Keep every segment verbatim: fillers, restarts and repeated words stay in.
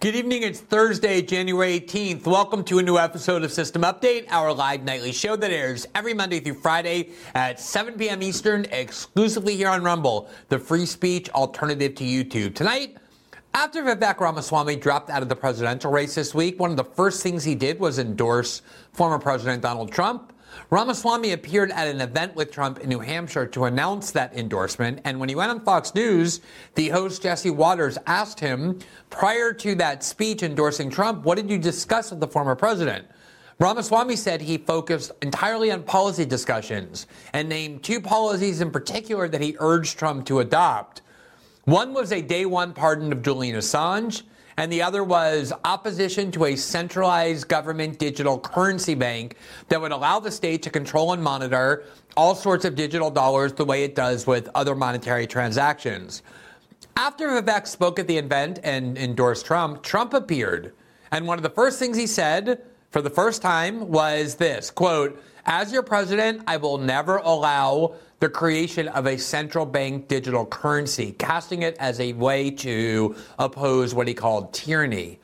Good evening. It's Thursday, January eighteenth. Welcome to a new episode of System Update, our live nightly show that airs every Monday through Friday at seven p.m. Eastern, exclusively here on Rumble, the free speech alternative to YouTube. Tonight, after Vivek Ramaswamy dropped out of the presidential race this week, one of the first things he did was endorse former President Donald Trump. Ramaswamy appeared at an event with Trump in New Hampshire to announce that endorsement, and when he went on Fox News, the host Jesse Waters asked him, prior to that speech endorsing Trump, what did you discuss with the former president? Ramaswamy said he focused entirely on policy discussions and named two policies in particular that he urged Trump to adopt. One was a day one pardon of Julian Assange, and the other was opposition to a centralized government digital currency bank that would allow the state to control and monitor all sorts of digital dollars the way it does with other monetary transactions. After Vivek spoke at the event and endorsed Trump, Trump appeared. And one of the first things he said for the first time was this, quote, "As your president, I will never allow the creation of a central bank digital currency," casting it as a way to oppose what he called tyranny.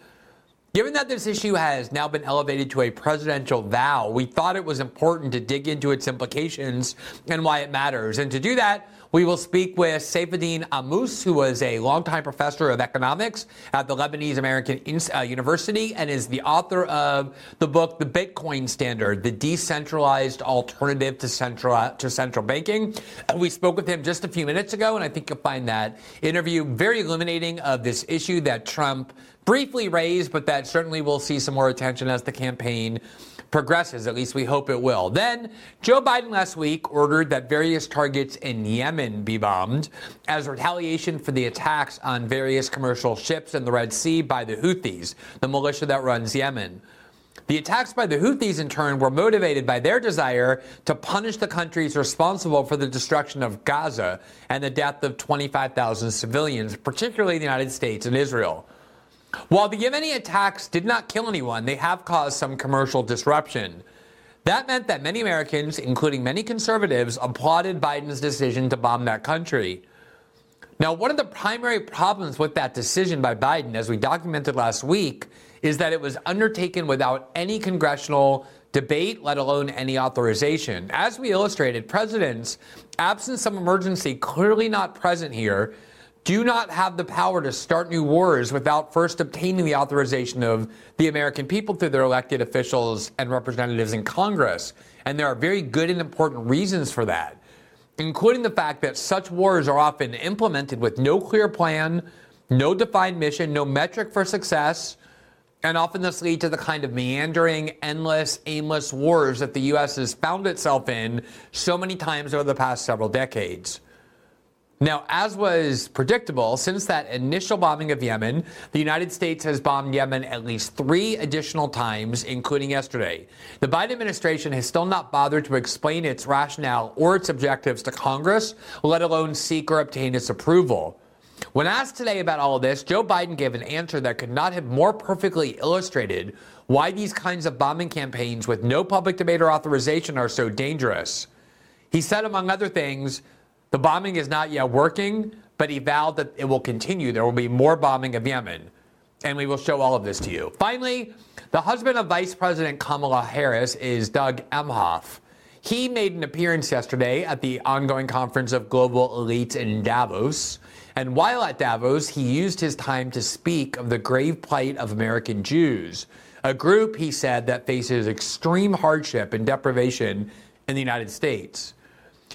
Given that this issue has now been elevated to a presidential vow, we thought it was important to dig into its implications and why it matters. And to do that, we will speak with Saifedean Ammous, who was a longtime professor of economics at the Lebanese American University and is the author of the book, The Bitcoin Standard, the decentralized alternative to central, to central banking. We spoke with him just a few minutes ago, and I think you'll find that interview very illuminating of this issue that Trump briefly raised, but that certainly will see some more attention as the campaign progresses. At least we hope it will. Then Joe Biden last week ordered that various targets in Yemen be bombed as retaliation for the attacks on various commercial ships in the Red Sea by the Houthis, the militia that runs Yemen. The attacks by the Houthis, in turn, were motivated by their desire to punish the countries responsible for the destruction of Gaza and the death of twenty-five thousand civilians, particularly the United States and Israel. While the Yemeni attacks did not kill anyone, they have caused some commercial disruption. That meant that many Americans, including many conservatives, applauded Biden's decision to bomb that country. Now, one of the primary problems with that decision by Biden, as we documented last week, is that it was undertaken without any congressional debate, let alone any authorization. As we illustrated, presidents, absent some emergency clearly not present here, do not have the power to start new wars without first obtaining the authorization of the American people through their elected officials and representatives in Congress. And there are very good and important reasons for that, including the fact that such wars are often implemented with no clear plan, no defined mission, no metric for success, and often this leads to the kind of meandering, endless, aimless wars that the U S has found itself in so many times over the past several decades. Now, as was predictable, since that initial bombing of Yemen, the United States has bombed Yemen at least three additional times, including yesterday. The Biden administration has still not bothered to explain its rationale or its objectives to Congress, let alone seek or obtain its approval. When asked today about all of this, Joe Biden gave an answer that could not have more perfectly illustrated why these kinds of bombing campaigns with no public debate or authorization are so dangerous. He said, among other things, the bombing is not yet working, but he vowed that it will continue. There will be more bombing of Yemen, and we will show all of this to you. Finally, the husband of Vice President Kamala Harris is Doug Emhoff. He made an appearance yesterday at the ongoing conference of global elites in Davos. And while at Davos, he used his time to speak of the grave plight of American Jews, a group, he said, that faces extreme hardship and deprivation in the United States.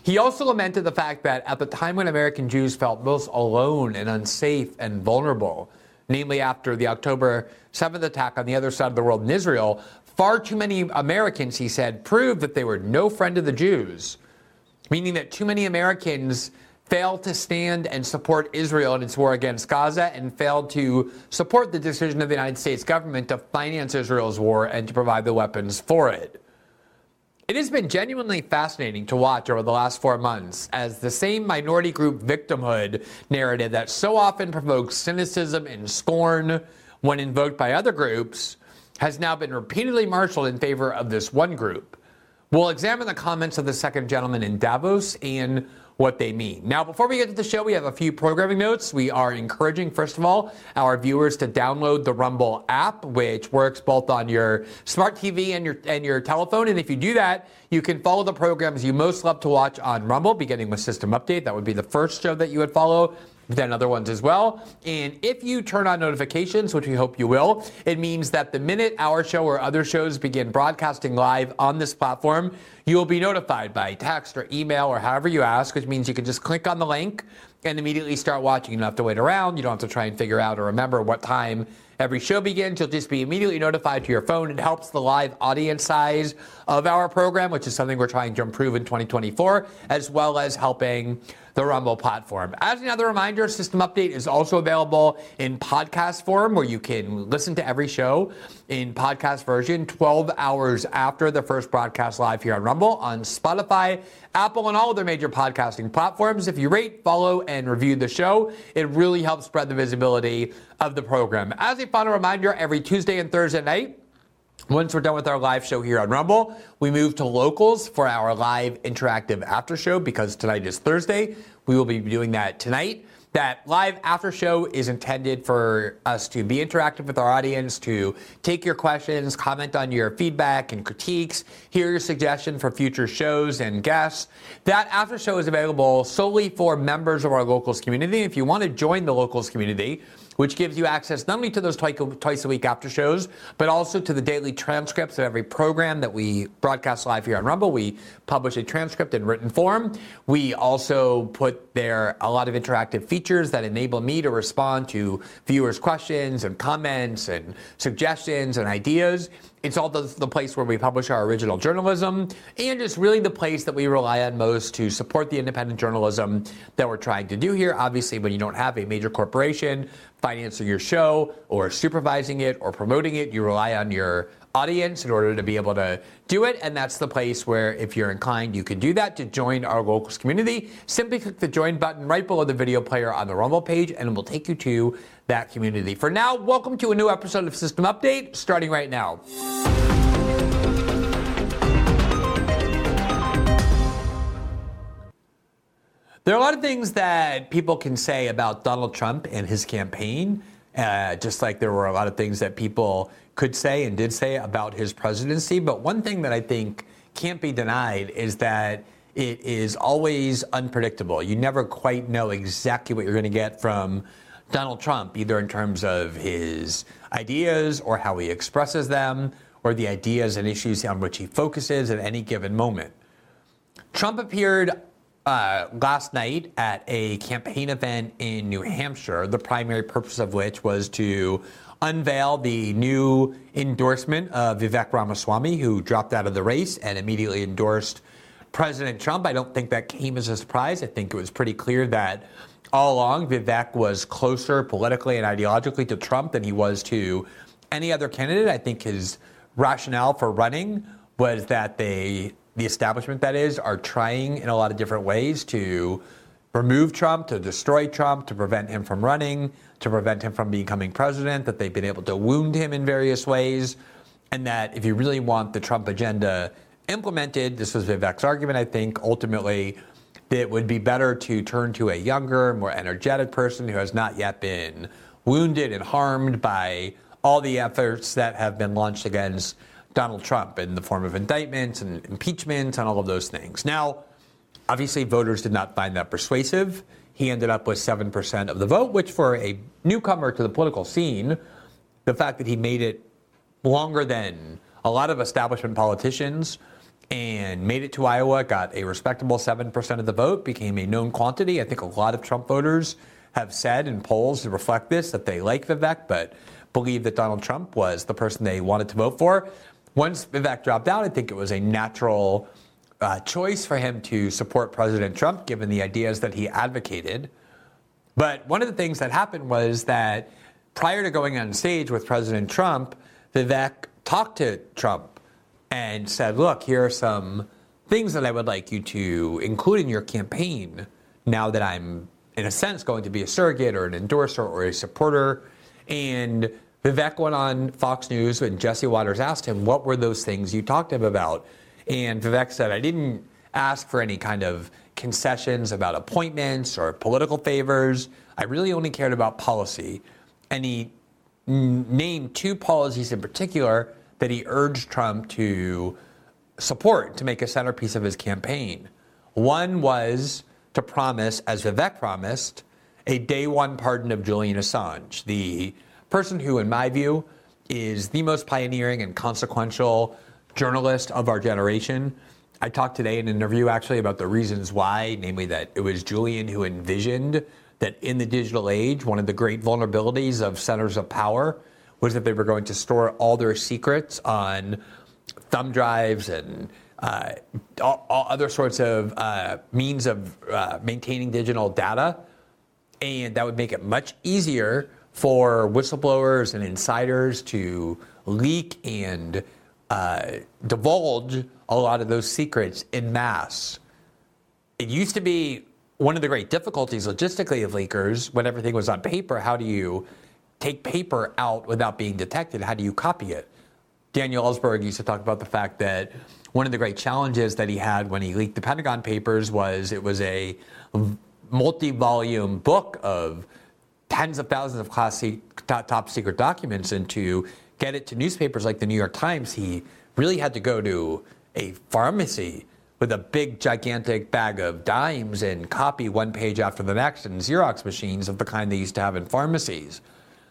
He also lamented the fact that at the time when American Jews felt most alone and unsafe and vulnerable, namely after the October seventh attack on the other side of the world in Israel, far too many Americans, he said, proved that they were no friend of the Jews, meaning that too many Americans failed to stand and support Israel in its war against Gaza and failed to support the decision of the United States government to finance Israel's war and to provide the weapons for it. It has been genuinely fascinating to watch over the last four months as the same minority group victimhood narrative that so often provokes cynicism and scorn when invoked by other groups has now been repeatedly marshaled in favor of this one group. We'll examine the comments of the second gentleman in Davos and what they mean. Now, before we get to the show, we have a few programming notes. We are encouraging, first of all, our viewers to download the Rumble app, which works both on your smart T V and your and your telephone. And if you do that, you can follow the programs you most love to watch on Rumble, beginning with System Update. That would be the first show that you would follow, then other ones as well. And if you turn on notifications, which we hope you will, it means that the minute our show or other shows begin broadcasting live on this platform, you will be notified by text or email or however you ask, which means you can just click on the link and immediately start watching. You don't have to wait around. You don't have to try and figure out or remember what time every show begins. You'll just be immediately notified to your phone. It helps the live audience size of our program, which is something we're trying to improve in twenty twenty-four, as well as helping the Rumble platform. As another reminder, System Update is also available in podcast form, where you can listen to every show in podcast version twelve hours after the first broadcast live here on Rumble, on Spotify, Apple, and all other major podcasting platforms. If you rate, follow, and review the show, it really helps spread the visibility of the program. As a final reminder, every Tuesday and Thursday night, once we're done with our live show here on Rumble, we move to Locals for our live interactive after show, because tonight is Thursday. We will be doing that tonight. That live after show is intended for us to be interactive with our audience, to take your questions, comment on your feedback and critiques, hear your suggestion for future shows and guests. That after show is available solely for members of our Locals community. If you want to join the Locals community, which gives you access not only to those twice a week after shows, but also to the daily transcripts of every program that we broadcast live here on Rumble. We publish a transcript in written form. We also put there a lot of interactive features that enable me to respond to viewers' questions and comments and suggestions and ideas. It's also the place where we publish our original journalism, and it's really the place that we rely on most to support the independent journalism that we're trying to do here. Obviously, when you don't have a major corporation financing your show or supervising it or promoting it, you rely on your audience in order to be able to do it, and that's the place where, if you're inclined, you can do that. To join our Locals community, simply click the join button right below the video player on the Rumble page, and it will take you to that community. For now, welcome to a new episode of System Update, starting right now. There are a lot of things that people can say about Donald Trump and his campaign, uh, just like there were a lot of things that people could say and did say about his presidency. But one thing that I think can't be denied is that it is always unpredictable. You never quite know exactly what you're going to get from Donald Trump, either in terms of his ideas or how he expresses them, or the ideas and issues on which he focuses at any given moment. Trump appeared Uh, last night at a campaign event in New Hampshire, the primary purpose of which was to unveil the new endorsement of Vivek Ramaswamy, who dropped out of the race and immediately endorsed President Trump. I don't think that came as a surprise. I think it was pretty clear that all along Vivek was closer politically and ideologically to Trump than he was to any other candidate. I think his rationale for running was that they The establishment, that is, are trying in a lot of different ways to remove Trump, to destroy Trump, to prevent him from running, to prevent him from becoming president, that they've been able to wound him in various ways, and that if you really want the Trump agenda implemented, this was Vivek's argument, I think, ultimately, that it would be better to turn to a younger, more energetic person who has not yet been wounded and harmed by all the efforts that have been launched against Donald Trump in the form of indictments and impeachments and all of those things. Now, obviously, voters did not find that persuasive. He ended up with seven percent of the vote, which for a newcomer to the political scene, the fact that he made it longer than a lot of establishment politicians and made it to Iowa, got a respectable seven percent of the vote, became a known quantity. I think a lot of Trump voters have said in polls to reflect this, that they like Vivek, but believe that Donald Trump was the person they wanted to vote for. Once Vivek dropped out, I think it was a natural uh, choice for him to support President Trump, given the ideas that he advocated. But one of the things that happened was that prior to going on stage with President Trump, Vivek talked to Trump and said, look, here are some things that I would like you to include in your campaign now that I'm, in a sense, going to be a surrogate or an endorser or a supporter. And Vivek went on Fox News and Jesse Waters asked him, what were those things you talked to him about? And Vivek said, I didn't ask for any kind of concessions about appointments or political favors. I really only cared about policy. And he named two policies in particular that he urged Trump to support, to make a centerpiece of his campaign. One was to promise, as Vivek promised, a day one pardon of Julian Assange, the person who, in my view, is the most pioneering and consequential journalist of our generation. I talked today in an interview actually about the reasons why, namely that it was Julian who envisioned that in the digital age, one of the great vulnerabilities of centers of power was that they were going to store all their secrets on thumb drives and uh, all, all other sorts of uh, means of uh, maintaining digital data. And that would make it much easier for whistleblowers and insiders to leak and uh, divulge a lot of those secrets en masse. It used to be one of the great difficulties logistically of leakers, when everything was on paper, how do you take paper out without being detected? How do you copy it? Daniel Ellsberg used to talk about the fact that one of the great challenges that he had when he leaked the Pentagon Papers was it was a multi-volume book of tens of thousands of class top secret documents, and to get it to newspapers like the New York Times, he really had to go to a pharmacy with a big, gigantic bag of dimes and copy one page after the next in Xerox machines of the kind they used to have in pharmacies.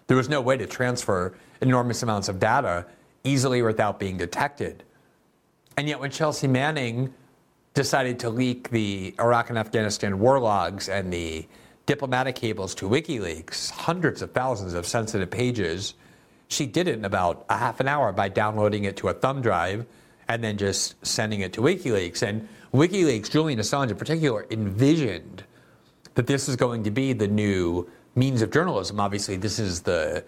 There was no way to transfer enormous amounts of data easily without being detected. And yet when Chelsea Manning decided to leak the Iraq and Afghanistan war logs and the diplomatic cables to WikiLeaks, hundreds of thousands of sensitive pages, she did it in about a half an hour by downloading it to a thumb drive and then just sending it to WikiLeaks. And WikiLeaks, Julian Assange in particular, envisioned that this is going to be the new means of journalism. Obviously, this is the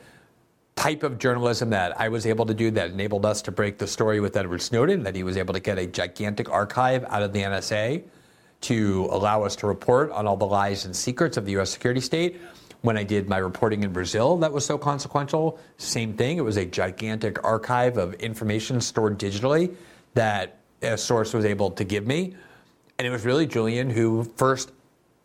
type of journalism that I was able to do that enabled us to break the story with Edward Snowden, that he was able to get a gigantic archive out of the N S A to allow us to report on all the lies and secrets of the U S security state. When I did my reporting in Brazil, that was so consequential. Same thing. It was a gigantic archive of information stored digitally that a source was able to give me. And it was really Julian who first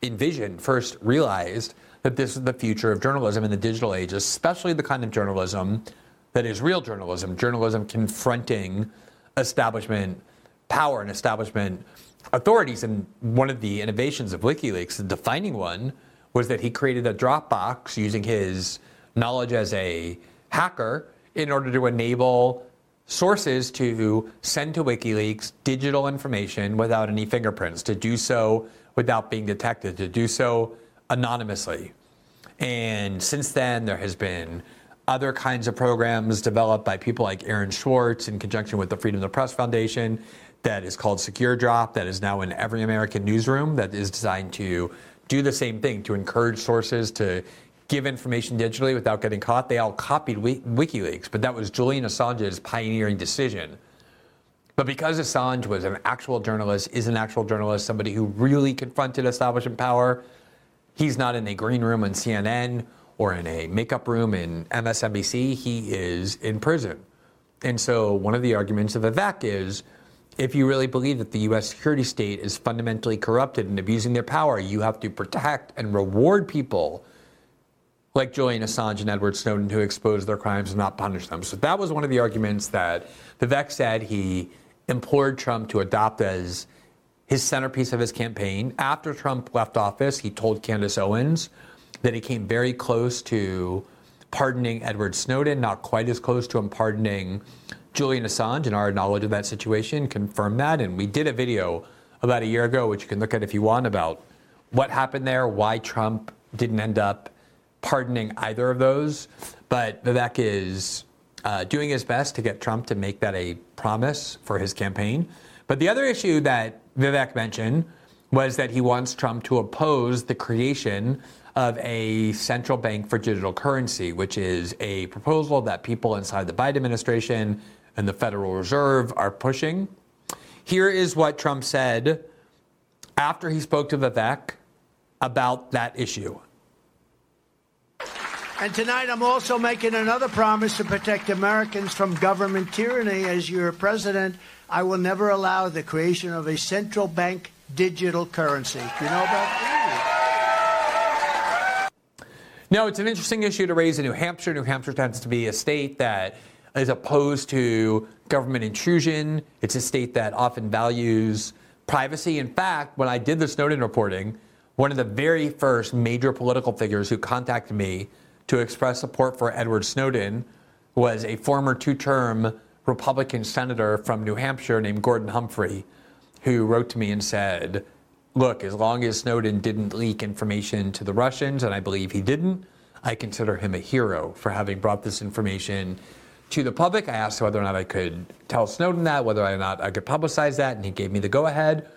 envisioned, first realized that this is the future of journalism in the digital age, especially the kind of journalism that is real journalism, journalism confronting establishment power and establishment authorities. And one of the innovations of WikiLeaks, the defining one, was that he created a Dropbox using his knowledge as a hacker in order to enable sources to send to WikiLeaks digital information without any fingerprints, to do so without being detected, to do so anonymously. And since then, there has been other kinds of programs developed by people like Aaron Swartz in conjunction with the Freedom of the Press Foundation that is called SecureDrop, that is now in every American newsroom, that is designed to do the same thing, to encourage sources to give information digitally without getting caught. They all copied WikiLeaks, but that was Julian Assange's pioneering decision. But because Assange was an actual journalist, is an actual journalist, somebody who really confronted establishment power, he's not in a green room on C N N or in a makeup room in M S N B C. He is in prison. And so one of the arguments of Vivek is, if you really believe that the U S security state is fundamentally corrupted and abusing their power, you have to protect and reward people like Julian Assange and Edward Snowden who expose their crimes and not punish them. So that was one of the arguments that Vivek said he implored Trump to adopt as his centerpiece of his campaign. After Trump left office, he told Candace Owens that he came very close to pardoning Edward Snowden, not quite as close to him pardoning Julian Assange, and our knowledge of that situation confirmed that. And we did a video about a year ago, which you can look at if you want, about what happened there, why Trump didn't end up pardoning either of those. But Vivek is uh, doing his best to get Trump to make that a promise for his campaign. But the other issue that Vivek mentioned was that he wants Trump to oppose the creation of a central bank for digital currency, which is a proposal that people inside the Biden administration and the Federal Reserve are pushing. Here is what Trump said after he spoke to Vivek about that issue. And tonight I'm also making another promise to protect Americans from government tyranny. As your president, I will never allow the creation of a central bank digital currency. Do you know about that? No, it's an interesting issue to raise in New Hampshire. New Hampshire tends to be a state that is opposed to government intrusion. It's a state that often values privacy. In fact, when I did the Snowden reporting, one of the very first major political figures who contacted me to express support for Edward Snowden was a former two-term Republican senator from New Hampshire named Gordon Humphrey, who wrote to me and said, look, as long as Snowden didn't leak information to the Russians, and I believe he didn't, I consider him a hero for having brought this information to the public. I asked whether or not I could tell Snowden that, whether or not I could publicize that, and he gave me the go-ahead.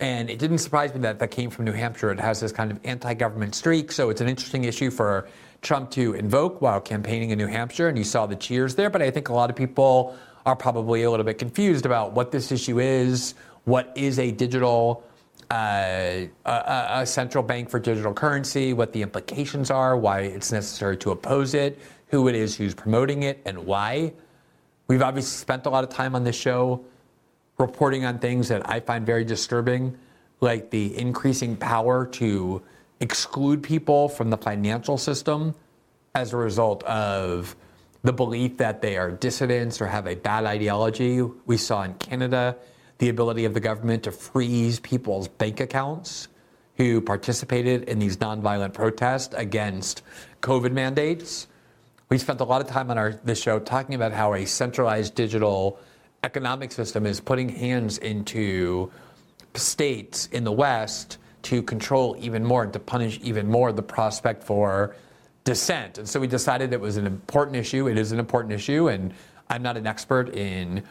And it didn't surprise me that that came from New Hampshire. It has this kind of anti-government streak, so it's an interesting issue for Trump to invoke while campaigning in New Hampshire, and you saw the cheers there. But I think a lot of people are probably a little bit confused about what this issue is, what is a digital, uh, a, a central bank for digital currency, what the implications are, why it's necessary to oppose it, who it is who's promoting it, and why. We've obviously spent a lot of time on this show reporting on things that I find very disturbing, like the increasing power to exclude people from the financial system as a result of the belief that they are dissidents or have a bad ideology. We saw in Canada the ability of the government to freeze people's bank accounts who participated in these nonviolent protests against COVID mandates. We spent a lot of time on our this show talking about how a centralized digital economic system is putting hands into states in the West to control even more and to punish even more the prospect for dissent. And so we decided it was an important issue. It is an important issue. And I'm not an expert in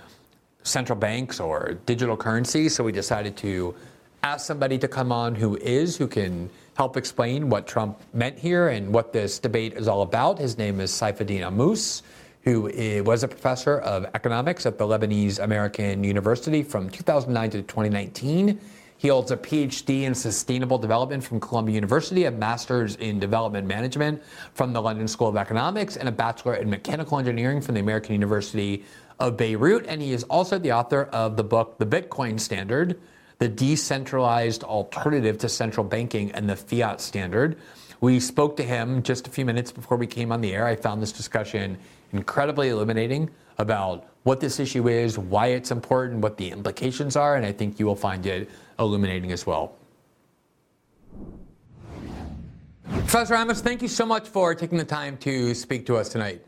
central banks or digital currency. So we decided to ask somebody to come on who is, who can help explain what Trump meant here and what this debate is all about. His name is Saifedean Ammous, who was a professor of economics at the Lebanese American University from two thousand nine to twenty nineteen. He holds a P H D in sustainable development from Columbia University, a master's in development management from the London School of Economics, and a bachelor in mechanical engineering from the American University of Beirut. And he is also the author of the book, The Bitcoin Standard, the decentralized alternative to central banking and the fiat standard. We spoke to him just a few minutes before we came on the air. I found this discussion incredibly illuminating about what this issue is, why it's important, what the implications are, and I think you will find it illuminating as well. Professor Ammous, thank you so much for taking the time to speak to us tonight.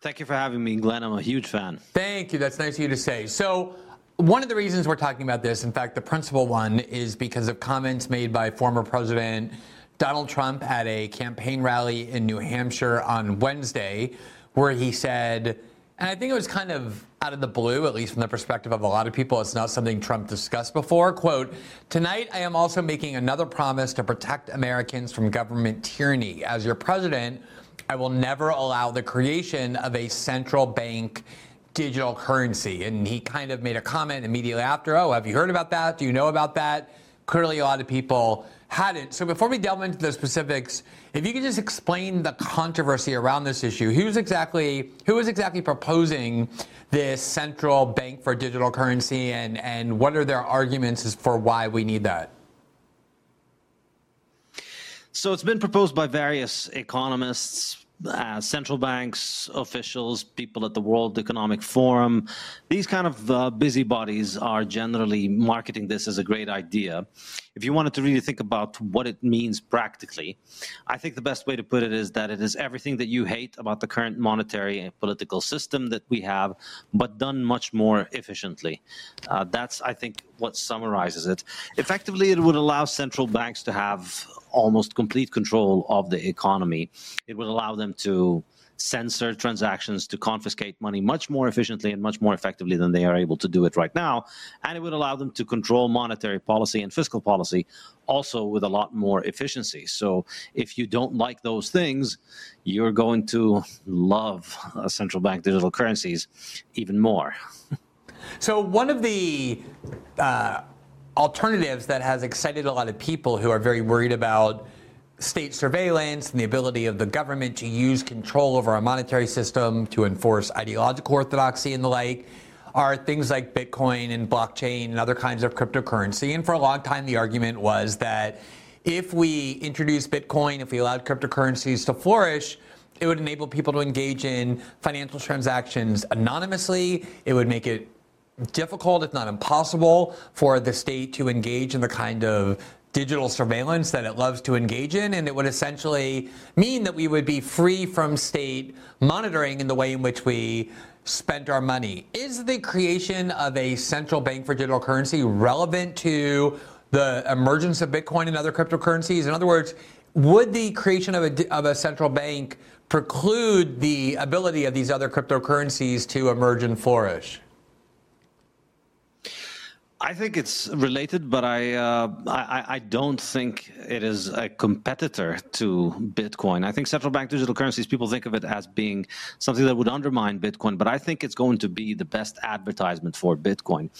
Thank you for having me, Glenn. I'm a huge fan. Thank you. That's nice of you to say. So one of the reasons we're talking about this, in fact, the principal one, is because of comments made by former President Donald Trump at a campaign rally in New Hampshire on Wednesday, where he said, and I think it was kind of out of the blue, at least from the perspective of a lot of people, it's not something Trump discussed before, quote, tonight I am also making another promise to protect Americans from government tyranny. As your president, I will never allow the creation of a central bank digital currency. And he kind of made a comment immediately after, oh, have you heard about that? Do you know about that? Clearly a lot of people hadn't. So before we delve into the specifics, if you could just explain the controversy around this issue. Who's exactly, who is exactly proposing this central bank for digital currency, and, and what are their arguments as for why we need that? So it's been proposed by various economists, uh, central banks, officials, people at the World Economic Forum. These kind of uh, busybodies are generally marketing this as a great idea. If you wanted to really think about what it means practically, I think the best way to put it is that it is everything that you hate about the current monetary and political system that we have, but done much more efficiently. Uh, that's, I think, what summarizes it. Effectively, it would allow central banks to have almost complete control of the economy. It would allow them to censor transactions, to confiscate money much more efficiently and much more effectively than they are able to do it right now. And it would allow them to control monetary policy and fiscal policy also with a lot more efficiency. So if you don't like those things, you're going to love uh, central bank digital currencies even more. So one of the uh, alternatives that has excited a lot of people who are very worried about state surveillance and the ability of the government to use control over our monetary system to enforce ideological orthodoxy and the like are things like Bitcoin and blockchain and other kinds of cryptocurrency. And for a long time, the argument was that if we introduced Bitcoin, if we allowed cryptocurrencies to flourish, it would enable people to engage in financial transactions anonymously. It would make it difficult, if not impossible, for the state to engage in the kind of digital surveillance that it loves to engage in, and it would essentially mean that we would be free from state monitoring in the way in which we spent our money. Is the creation of a central bank for digital currency relevant to the emergence of Bitcoin and other cryptocurrencies? In other words, would the creation of a, of a central bank preclude the ability of these other cryptocurrencies to emerge and flourish? I think it's related, but I, uh, I I don't think it is a competitor to Bitcoin. I think central bank digital currencies, people think of it as being something that would undermine Bitcoin, but I think it's going to be the best advertisement for Bitcoin.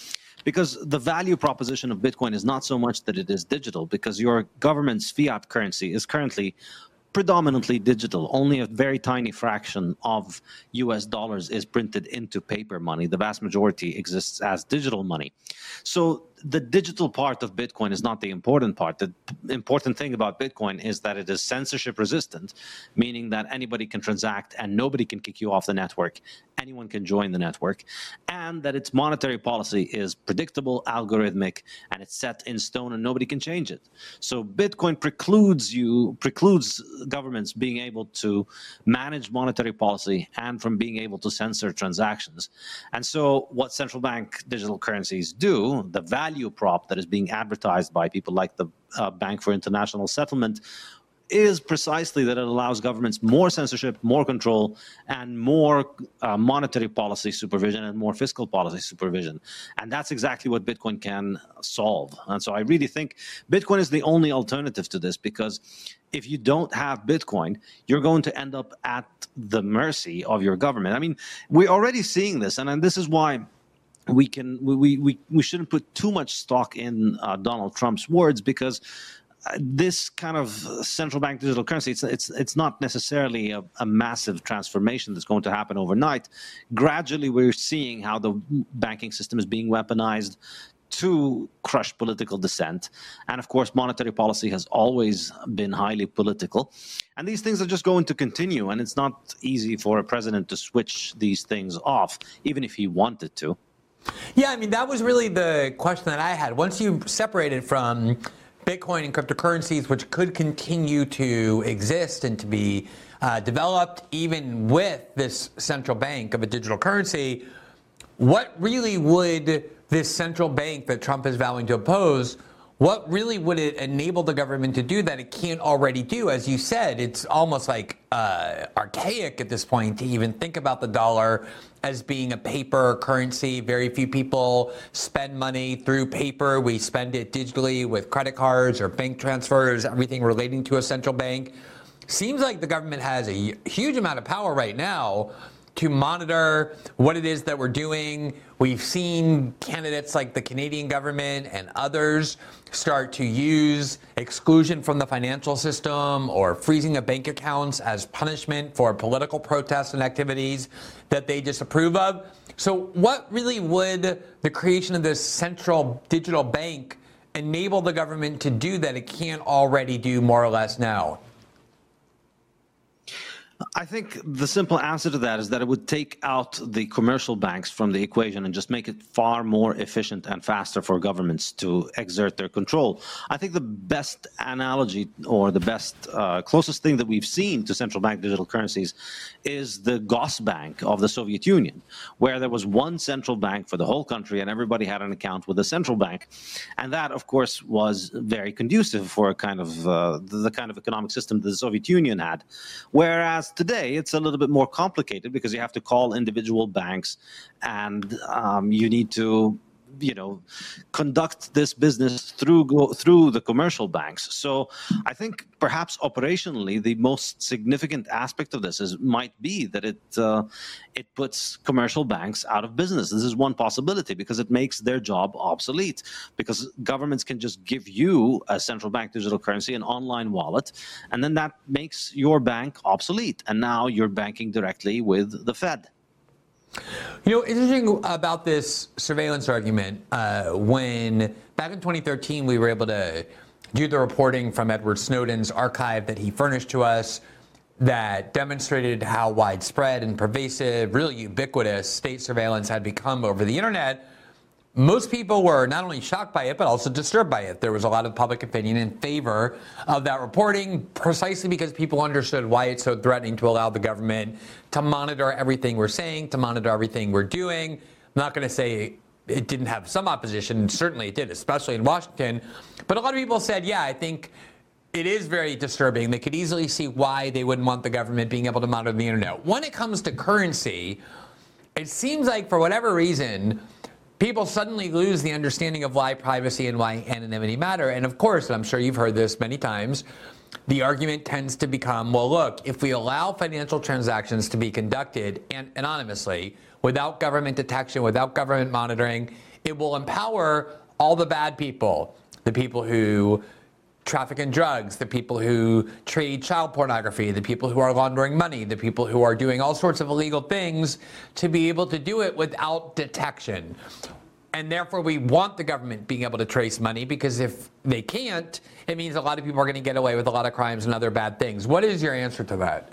Because the value proposition of Bitcoin is not so much that it is digital, because your government's fiat currency is currently predominantly digital. Only a very tiny fraction of U S dollars is printed into paper money. The vast majority exists as digital money. So the digital part of Bitcoin is not the important part. The important thing about Bitcoin is that it is censorship resistant, meaning that anybody can transact and nobody can kick you off the network. Anyone can join the network, and that its monetary policy is predictable, algorithmic, and it's set in stone and nobody can change it. So Bitcoin precludes you, precludes governments being able to manage monetary policy and from being able to censor transactions. And so what central bank digital currencies do, the value prop that is being advertised by people like the uh, Bank for International Settlement, is precisely that it allows governments more censorship, more control, and more uh, monetary policy supervision and more fiscal policy supervision. And that's exactly what Bitcoin can solve. And so I really think Bitcoin is the only alternative to this, because if you don't have Bitcoin, you're going to end up at the mercy of your government. I mean, we're already seeing this, and, and this is why we can we, we, we shouldn't put too much stock in uh, Donald Trump's words, because this kind of central bank digital currency, it's it's it's not necessarily a, a massive transformation that's going to happen overnight. Gradually, we're seeing how the banking system is being weaponized to crush political dissent. And of course, monetary policy has always been highly political. And these things are just going to continue. And it's not easy for a president to switch these things off, even if he wanted to. Yeah, I mean, that was really the question that I had. Once you separate it from Bitcoin and cryptocurrencies, which could continue to exist and to be uh, developed even with this central bank of a digital currency, what really would this central bank that Trump is vowing to oppose, what really would it enable the government to do that it can't already do? As you said, it's almost like uh, archaic at this point to even think about the dollar as being a paper currency. Very few people spend money through paper. We spend it digitally with credit cards or bank transfers, everything relating to a central bank. Seems like the government has a huge amount of power right now to monitor what it is that we're doing. We've seen candidates like the Canadian government and others start to use exclusion from the financial system or freezing of bank accounts as punishment for political protests and activities that they disapprove of. So what really would the creation of this central digital bank enable the government to do that it can't already do more or less now? I think the simple answer to that is that it would take out the commercial banks from the equation and just make it far more efficient and faster for governments to exert their control. I think the best analogy or the best uh, closest thing that we've seen to central bank digital currencies is the Gosbank of the Soviet Union, where there was one central bank for the whole country and everybody had an account with a central bank. And that, of course, was very conducive for a kind of uh, the kind of economic system that the Soviet Union had, whereas today, it's a little bit more complicated because you have to call individual banks and um, you need to, you know, conduct this business through go, through the commercial banks. So I think perhaps operationally, the most significant aspect of this is might be that it uh, it puts commercial banks out of business. This is one possibility because it makes their job obsolete, because governments can just give you a central bank digital currency, an online wallet, and then that makes your bank obsolete. And now you're banking directly with the Fed. You know, interesting about this surveillance argument, uh, when back in twenty thirteen, we were able to do the reporting from Edward Snowden's archive that he furnished to us that demonstrated how widespread and pervasive, really ubiquitous state surveillance had become over the internet. Most people were not only shocked by it, but also disturbed by it. There was a lot of public opinion in favor of that reporting, precisely because people understood why it's so threatening to allow the government to monitor everything we're saying, to monitor everything we're doing. I'm not going to say it didn't have some opposition. Certainly it did, especially in Washington. But a lot of people said, yeah, I think it is very disturbing. They could easily see why they wouldn't want the government being able to monitor the internet. When it comes to currency, it seems like for whatever reason, people suddenly lose the understanding of why privacy and why anonymity matter. And of course, and I'm sure you've heard this many times, the argument tends to become, well, look, if we allow financial transactions to be conducted an- anonymously, without government detection, without government monitoring, it will empower all the bad people, the people who traffic in drugs, the people who trade child pornography, the people who are laundering money, the people who are doing all sorts of illegal things, to be able to do it without detection. And therefore, we want the government being able to trace money, because if they can't, it means a lot of people are going to get away with a lot of crimes and other bad things. What is your answer to that?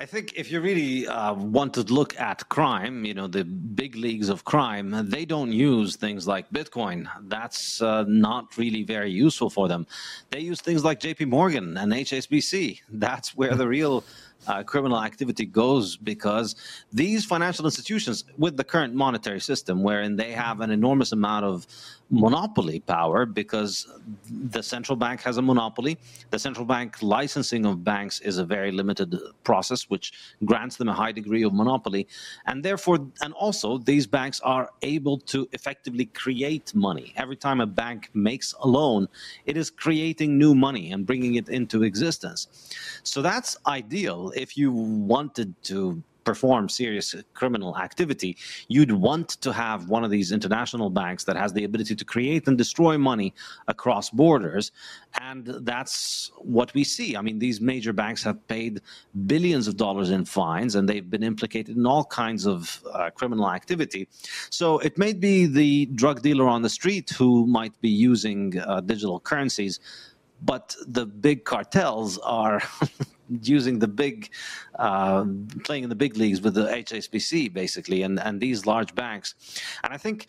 I think if you really uh, want to look at crime, you know, the big leagues of crime, they don't use things like Bitcoin. That's uh, not really very useful for them. They use things like J P Morgan and H S B C. That's where the real uh, criminal activity goes, because these financial institutions, with the current monetary system, wherein they have an enormous amount of monopoly power, because the central bank has a monopoly. The central bank licensing of banks is a very limited process, which grants them a high degree of monopoly. And therefore, and also, these banks are able to effectively create money. Every time a bank makes a loan, it is creating new money and bringing it into existence. So that's ideal if you wanted to perform serious criminal activity. You'd want to have one of these international banks that has the ability to create and destroy money across borders. And that's what we see. I mean, these major banks have paid billions of dollars in fines, and they've been implicated in all kinds of uh, criminal activity. So it may be the drug dealer on the street who might be using uh, digital currencies, but the big cartels are using the big, uh, playing in the big leagues with the H S B C, basically, and, and these large banks. And I think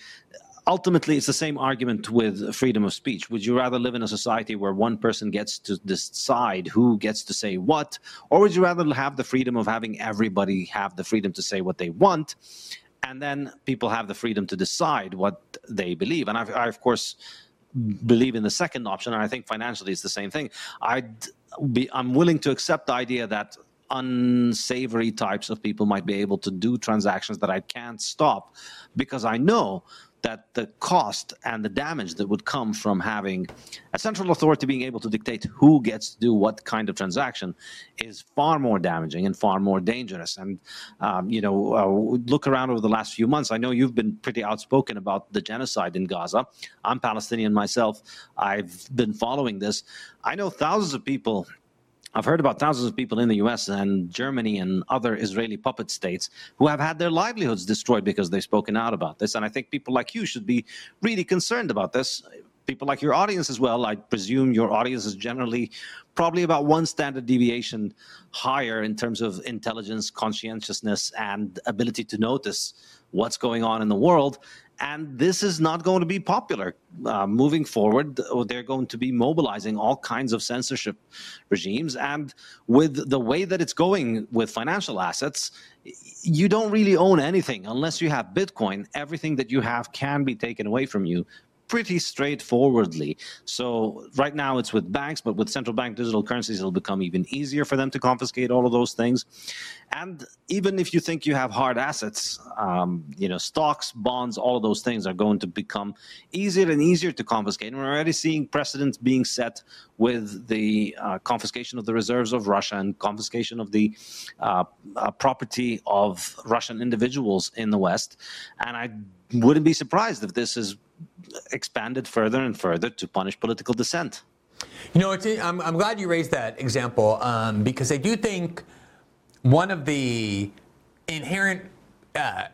ultimately it's the same argument with freedom of speech. Would you rather live in a society where one person gets to decide who gets to say what, or would you rather have the freedom of having everybody have the freedom to say what they want, and then people have the freedom to decide what they believe? And I, I of course, believe in the second option, and I think financially it's the same thing. I'd be, I'm willing to accept the idea that unsavory types of people might be able to do transactions that I can't stop, because I know that the cost and the damage that would come from having a central authority being able to dictate who gets to do what kind of transaction is far more damaging and far more dangerous. And, um, you know, uh, look around over the last few months. I know you've been pretty outspoken about the genocide in Gaza. I'm Palestinian myself. I've been following this. I know thousands of people. I've heard about thousands of people in the U S and Germany and other Israeli puppet states who have had their livelihoods destroyed because they've spoken out about this. And I think people like you should be really concerned about this. People like your audience as well. I presume your audience is generally probably about one standard deviation higher in terms of intelligence, conscientiousness, and ability to notice what's going on in the world. And this is not going to be popular uh, moving forward. They're going to be mobilizing all kinds of censorship regimes. And with the way that it's going with financial assets, you don't really own anything unless you have Bitcoin. Everything that you have can be taken away from you pretty straightforwardly. So right now it's with banks, but with central bank digital currencies, it'll become even easier for them to confiscate all of those things. And even if you think you have hard assets, um, you know, stocks, bonds, all of those things are going to become easier and easier to confiscate. And we're already seeing precedents being set with the uh, confiscation of the reserves of Russia and confiscation of the uh, uh, property of Russian individuals in the West. And I wouldn't be surprised if this is expanded further and further to punish political dissent. You know, it's, I'm, I'm glad you raised that example, um, because I do think one of the inherent uh,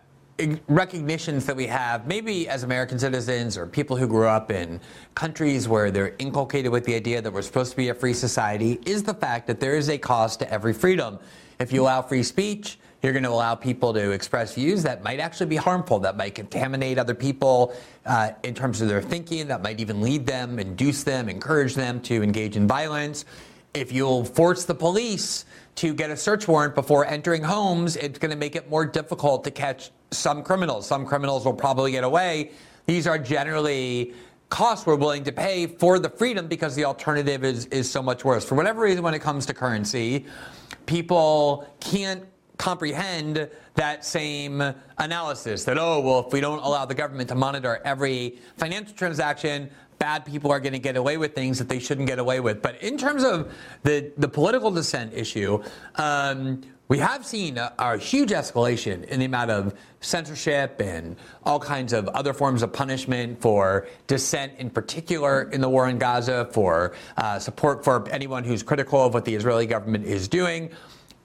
recognitions that we have, maybe as American citizens or people who grew up in countries where they're inculcated with the idea that we're supposed to be a free society, is the fact that there is a cost to every freedom. If you allow free speech, you're going to allow people to express views that might actually be harmful, that might contaminate other people uh, in terms of their thinking, that might even lead them, induce them, encourage them to engage in violence. If you'll force the police to get a search warrant before entering homes, it's going to make it more difficult to catch some criminals. Some criminals will probably get away. These are generally costs we're willing to pay for the freedom because the alternative is, is so much worse. For whatever reason, when it comes to currency, people can't comprehend that same analysis that, oh, well, if we don't allow the government to monitor every financial transaction, bad people are going to get away with things that they shouldn't get away with. But in terms of the, the political dissent issue, um, we have seen a, a huge escalation in the amount of censorship and all kinds of other forms of punishment for dissent, in particular in the war in Gaza, for uh, support for anyone who's critical of what the Israeli government is doing.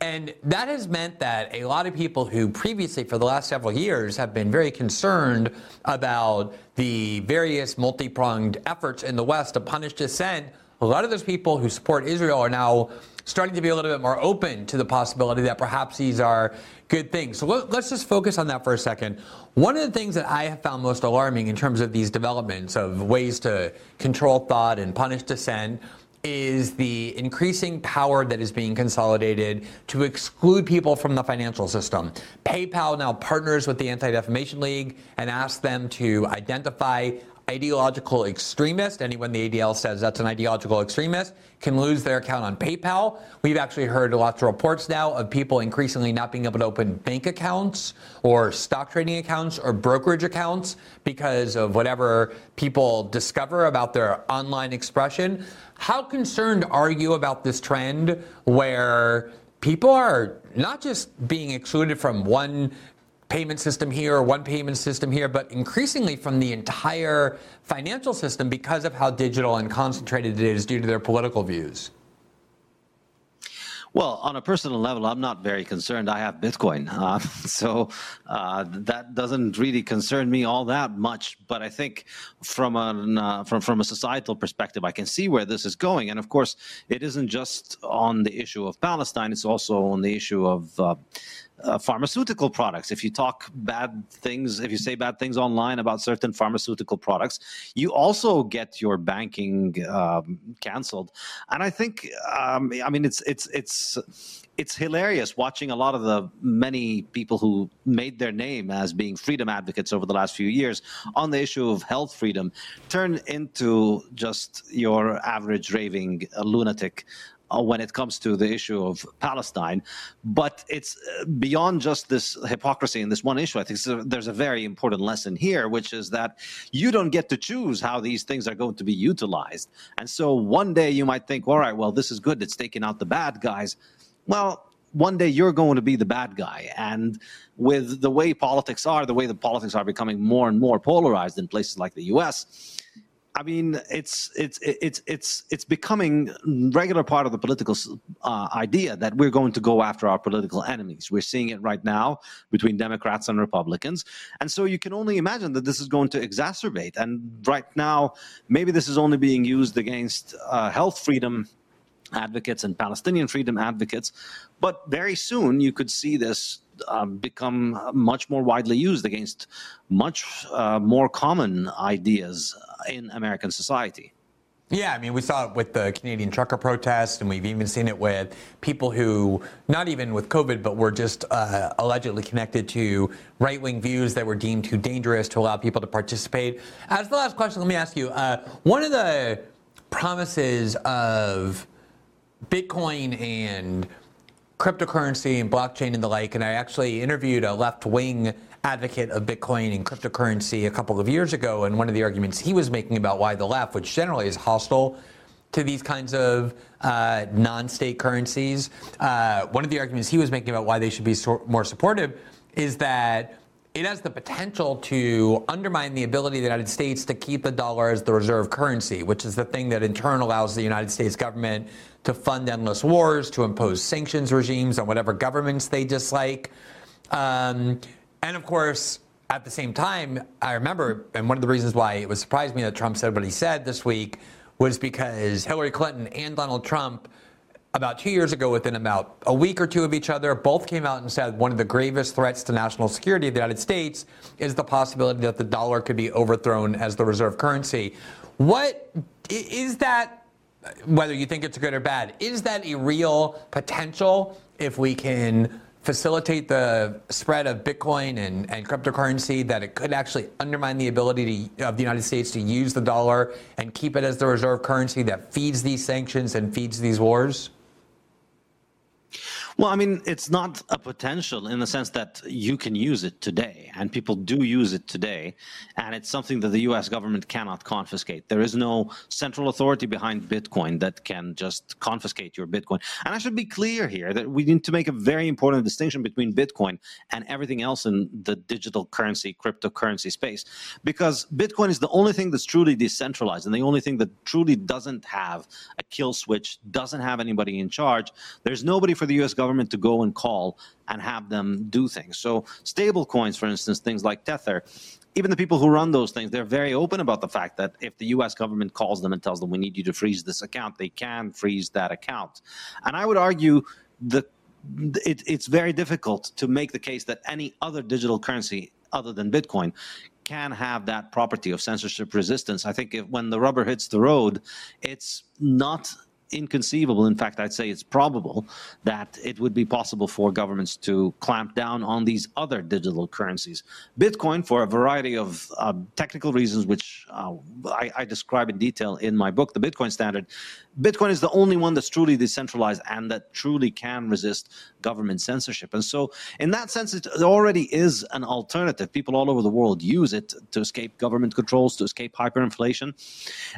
And that has meant that a lot of people who previously, for the last several years, have been very concerned about the various multi-pronged efforts in the West to punish dissent, a lot of those people who support Israel are now starting to be a little bit more open to the possibility that perhaps these are good things. So let's just focus on that for a second. One of the things that I have found most alarming in terms of these developments of ways to control thought and punish dissent is the increasing power that is being consolidated to exclude people from the financial system. PayPal now partners with the Anti-Defamation League and asks them to identify ideological extremists. Anyone the A D L says that's an ideological extremist can lose their account on PayPal. We've actually heard lots of reports now of people increasingly not being able to open bank accounts or stock trading accounts or brokerage accounts because of whatever people discover about their online expression. How concerned are you about this trend where people are not just being excluded from one payment system here or one payment system here, but increasingly from the entire financial system because of how digital and concentrated it is due to their political views? Well, on a personal level, I'm not very concerned. I have Bitcoin, uh, so uh, that doesn't really concern me all that much. But I think from an uh, from from a societal perspective, I can see where this is going. And of course, it isn't just on the issue of Palestine; it's also on the issue of Uh, Uh, pharmaceutical products. If you talk bad things, if you say bad things online about certain pharmaceutical products, you also get your banking um, canceled. And I think, um, I mean, it's it's it's it's hilarious watching a lot of the many people who made their name as being freedom advocates over the last few years on the issue of health freedom turn into just your average raving uh, lunatic when it comes to the issue of Palestine. But it's beyond just this hypocrisy in this one issue. I think there's a very important lesson here, which is that you don't get to choose how these things are going to be utilized. And so one day you might think, all right, well, this is good. It's taking out the bad guys. Well, one day you're going to be the bad guy. And with the way politics are, the way the politics are becoming more and more polarized in places like the U S, I mean, it's it's it's it's it's becoming regular part of the political uh, idea that we're going to go after our political enemies. We're seeing it right now between Democrats and Republicans. And so you can only imagine that this is going to exacerbate. And right now, maybe this is only being used against uh, health freedom advocates and Palestinian freedom advocates. But very soon you could see this Um, become much more widely used against much uh, more common ideas in American society. Yeah, I mean, we saw it with the Canadian trucker protest, and we've even seen it with people who, not even with COVID, but were just uh, allegedly connected to right-wing views that were deemed too dangerous to allow people to participate. As the last question, let me ask you, uh, one of the promises of Bitcoin and cryptocurrency and blockchain and the like, and I actually interviewed a left-wing advocate of Bitcoin and cryptocurrency a couple of years ago, and one of the arguments he was making about why the left, which generally is hostile to these kinds of uh, non-state currencies, uh, one of the arguments he was making about why they should be so- more supportive is that it has the potential to undermine the ability of the United States to keep the dollar as the reserve currency, which is the thing that in turn allows the United States government to fund endless wars, to impose sanctions regimes on whatever governments they dislike. Um, And of course, at the same time, I remember, and one of the reasons why it was surprised me that Trump said what he said this week was because Hillary Clinton and Donald Trump, about two years ago, within about a week or two of each other, both came out and said one of the gravest threats to national security of the United States is the possibility that the dollar could be overthrown as the reserve currency. What is that, whether you think it's good or bad, is that a real potential if we can facilitate the spread of Bitcoin and, and cryptocurrency, that it could actually undermine the ability to, of the United States to use the dollar and keep it as the reserve currency that feeds these sanctions and feeds these wars? Well, I mean, it's not a potential in the sense that you can use it today, and people do use it today, and it's something that the U S government cannot confiscate. There is no central authority behind Bitcoin that can just confiscate your Bitcoin. And I should be clear here that we need to make a very important distinction between Bitcoin and everything else in the digital currency, cryptocurrency space, because Bitcoin is the only thing that's truly decentralized and the only thing that truly doesn't have a kill switch, doesn't have anybody in charge. There's nobody for the U S government to go and call and have them do things. So stable coins, for instance, things like Tether, even the people who run those things, they're very open about the fact that if the U S government calls them and tells them, we need you to freeze this account, they can freeze that account. And I would argue that it, it's very difficult to make the case that any other digital currency other than Bitcoin can have that property of censorship resistance. I think if, when the rubber hits the road, it's not inconceivable. In fact, I'd say it's probable that it would be possible for governments to clamp down on these other digital currencies. Bitcoin, for a variety of uh, technical reasons, which uh, I, I describe in detail in my book, The Bitcoin Standard, Bitcoin is the only one that's truly decentralized and that truly can resist government censorship. And so in that sense, it already is an alternative. People all over the world use it to escape government controls, to escape hyperinflation.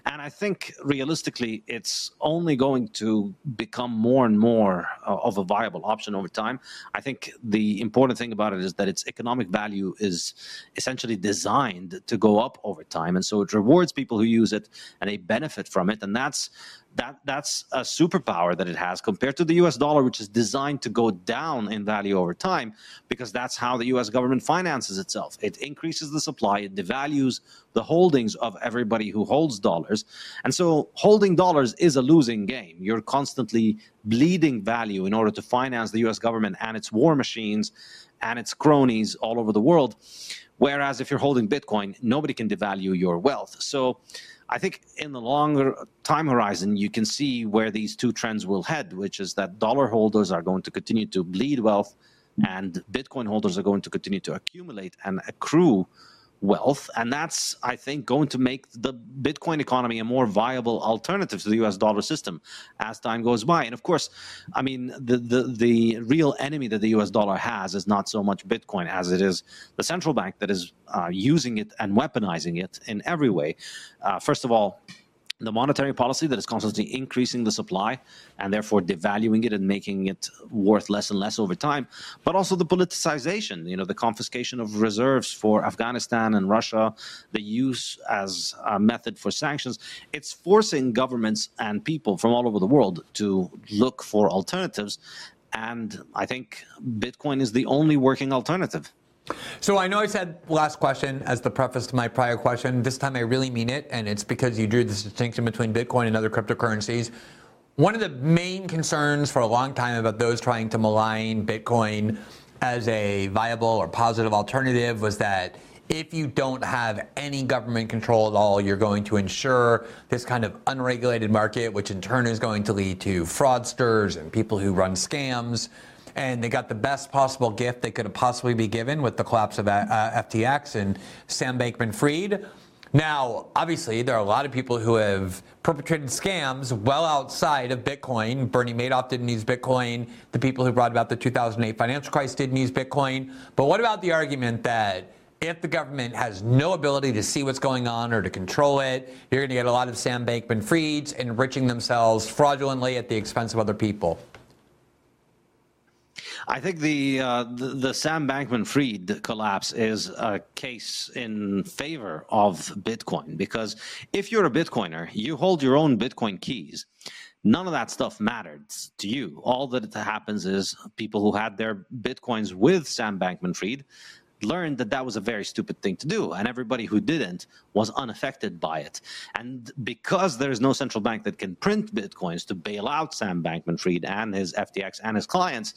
And I think realistically, it's only going to become more and more of a viable option over time. I think the important thing about it is that its economic value is essentially designed to go up over time. And so it rewards people who use it and they benefit from it. And that's That that's a superpower that it has compared to the U S dollar, which is designed to go down in value over time, because that's how the U S government finances itself. It increases the supply, it devalues the holdings of everybody who holds dollars. And so holding dollars is a losing game. You're constantly bleeding value in order to finance the U S government and its war machines and its cronies all over the world. Whereas if you're holding Bitcoin, nobody can devalue your wealth. So I think in the longer time horizon, you can see where these two trends will head, which is that dollar holders are going to continue to bleed wealth and Bitcoin holders are going to continue to accumulate and accrue wealth. And that's, I think, going to make the Bitcoin economy a more viable alternative to the U S dollar system as time goes by. And of course, I mean, the, the, the real enemy that the U S dollar has is not so much Bitcoin as it is the central bank that is uh, using it and weaponizing it in every way. Uh, first of all, the monetary policy that is constantly increasing the supply and therefore devaluing it and making it worth less and less over time, but also the politicization, you know, the confiscation of reserves for Afghanistan and Russia, the use as a method for sanctions. It's forcing governments and people from all over the world to look for alternatives. And I think Bitcoin is the only working alternative. So I know I said last question as the preface to my prior question. This time I really mean it, and it's because you drew this distinction between Bitcoin and other cryptocurrencies. One of the main concerns for a long time about those trying to malign Bitcoin as a viable or positive alternative was that if you don't have any government control at all, you're going to ensure this kind of unregulated market, which in turn is going to lead to fraudsters and people who run scams. And they got the best possible gift they could have possibly be given with the collapse of uh, F T X and Sam Bankman-Fried. Now, obviously, there are a lot of people who have perpetrated scams well outside of Bitcoin. Bernie Madoff didn't use Bitcoin. The people who brought about the two thousand eight financial crisis didn't use Bitcoin. But what about the argument that if the government has no ability to see what's going on or to control it, you're going to get a lot of Sam Bankman-Frieds enriching themselves fraudulently at the expense of other people? I think the, uh, the the Sam Bankman-Fried collapse is a case in favor of Bitcoin, because if you're a Bitcoiner, you hold your own Bitcoin keys. None of that stuff mattered to you. All that happens is people who had their Bitcoins with Sam Bankman-Fried learned that that was a very stupid thing to do, and everybody who didn't was unaffected by it. And because there is no central bank that can print bitcoins to bail out Sam Bankman-Fried and his F T X and his clients,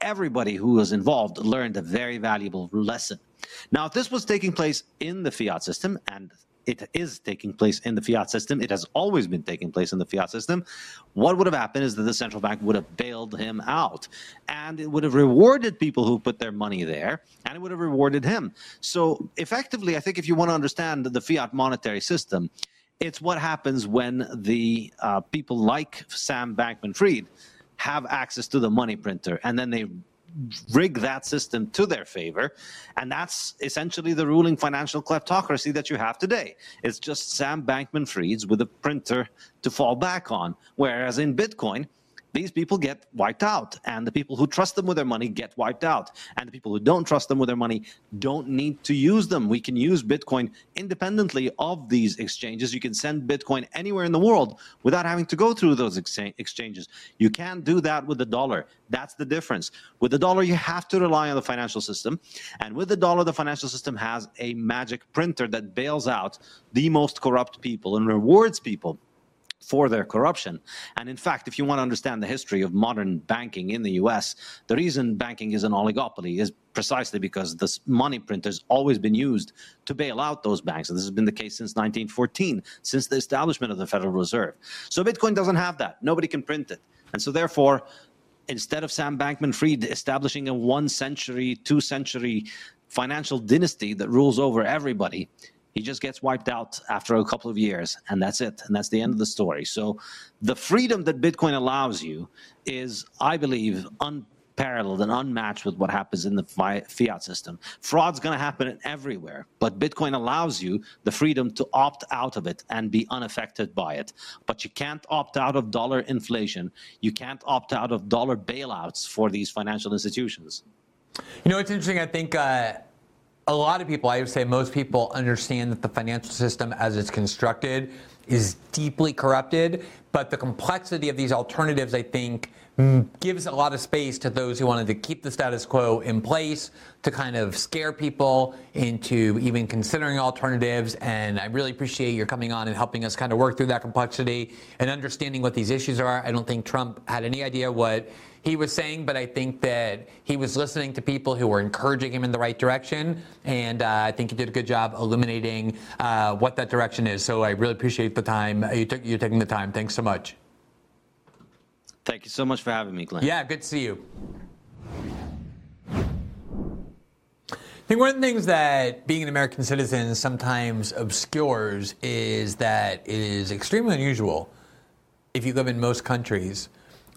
everybody who was involved learned a very valuable lesson. Now, if this was taking place in the fiat system, and it is taking place in the fiat system, it has always been taking place in the fiat system, what would have happened is that the central bank would have bailed him out, and it would have rewarded people who put their money there, and it would have rewarded him. So effectively, I think if you want to understand the fiat monetary system, it's what happens when the uh, people like Sam Bankman-Fried have access to the money printer, and then they rig that system to their favor. And that's essentially the ruling financial kleptocracy that you have today. It's just Sam Bankman-Fried's with a printer to fall back on. Whereas in Bitcoin, these people get wiped out, and the people who trust them with their money get wiped out, and the people who don't trust them with their money don't need to use them. We can use Bitcoin independently of these exchanges. You can send Bitcoin anywhere in the world without having to go through those exchanges. You can't do that with the dollar. That's the difference. With the dollar, you have to rely on the financial system, and with the dollar, the financial system has a magic printer that bails out the most corrupt people and rewards people for their corruption. And in fact, if you want to understand the history of modern banking in the U S, the reason banking is an oligopoly is precisely because this money printer has always been used to bail out those banks. And this has been the case since nineteen fourteen, since the establishment of the Federal Reserve. So Bitcoin doesn't have that. Nobody can print it. And so therefore, instead of Sam Bankman-Fried establishing a one century, two century financial dynasty that rules over everybody, he just gets wiped out after a couple of years, and that's it. And that's the end of the story. So the freedom that Bitcoin allows you is, I believe, unparalleled and unmatched with what happens in the fiat system. Fraud's going to happen everywhere, but Bitcoin allows you the freedom to opt out of it and be unaffected by it. But you can't opt out of dollar inflation. You can't opt out of dollar bailouts for these financial institutions. You know, it's interesting. I think uh a lot of people, I would say most people, understand that the financial system as it's constructed is deeply corrupted, but the complexity of these alternatives, I think, gives a lot of space to those who wanted to keep the status quo in place to kind of scare people into even considering alternatives. And I really appreciate your coming on and helping us kind of work through that complexity and understanding what these issues are. I don't think Trump had any idea what he was saying, but I think that he was listening to people who were encouraging him in the right direction, and uh, I think he did a good job illuminating uh, what that direction is. So I really appreciate the time you took, you taking the time. Thanks so much. Thank you so much for having me, Glenn. Yeah, good to see you. I think one of the things that being an American citizen sometimes obscures is that it is extremely unusual, if you live in most countries,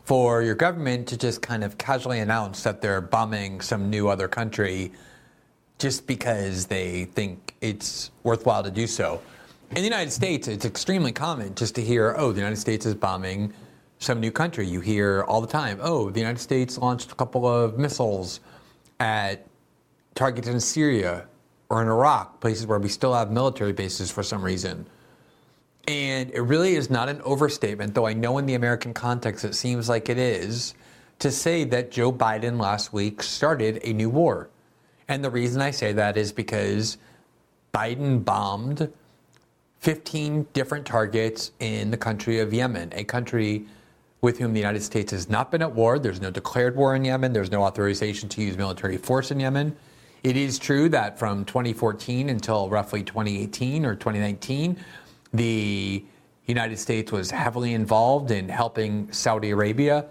for your government to just kind of casually announce that they're bombing some new other country just because they think it's worthwhile to do so. In the United States, it's extremely common just to hear, oh, the United States is bombing some new country. You hear all the time, oh, the United States launched a couple of missiles at targets in Syria or in Iraq, places where we still have military bases for some reason. And it really is not an overstatement, though I know in the American context it seems like it is, to say that Joe Biden last week started a new war. And the reason I say that is because Biden bombed fifteen different targets in the country of Yemen, a country with whom the United States has not been at war. There's no declared war in Yemen. There's no authorization to use military force in Yemen. It is true that from twenty fourteen until roughly twenty eighteen or twenty nineteen, the United States was heavily involved in helping Saudi Arabia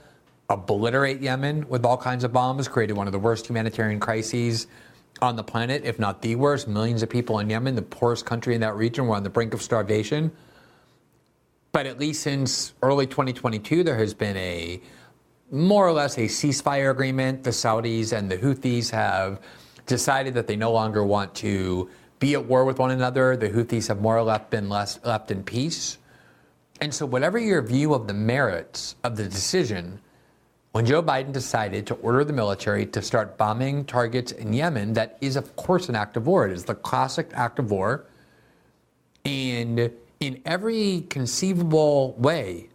obliterate Yemen with all kinds of bombs, created one of the worst humanitarian crises on the planet, if not the worst. Millions of people in Yemen, the poorest country in that region, were on the brink of starvation. But at least since early twenty twenty-two, there has been a more or less a ceasefire agreement. The Saudis and the Houthis have decided that they no longer want to be at war with one another. The Houthis have more or less been less left in peace. And so whatever your view of the merits of the decision, when Joe Biden decided to order the military to start bombing targets in Yemen, that is, of course, an act of war. It is the classic act of war. And in every conceivable way,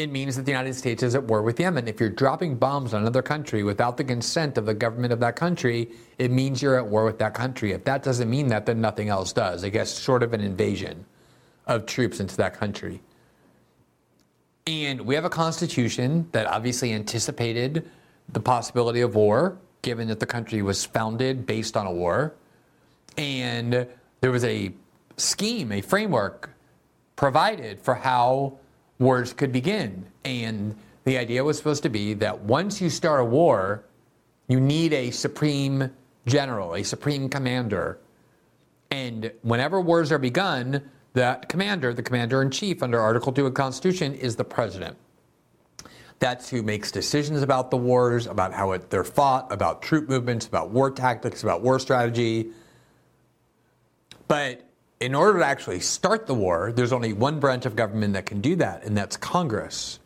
It means that the United States is at war with Yemen. If you're dropping bombs on another country without the consent of the government of that country, it means you're at war with that country. If that doesn't mean that, then nothing else does. I guess sort of an invasion of troops into that country. And we have a constitution that obviously anticipated the possibility of war, given that the country was founded based on a war. And there was a scheme, a framework provided for how wars could begin. And the idea was supposed to be that once you start a war, you need a supreme general, a supreme commander. And whenever wars are begun, that commander, the commander-in-chief under Article two of the Constitution, is the president. That's who makes decisions about the wars, about how it, they're fought, about troop movements, about war tactics, about war strategy. But in order to actually start the war, there's only one branch of government that can do that, and that's Congress,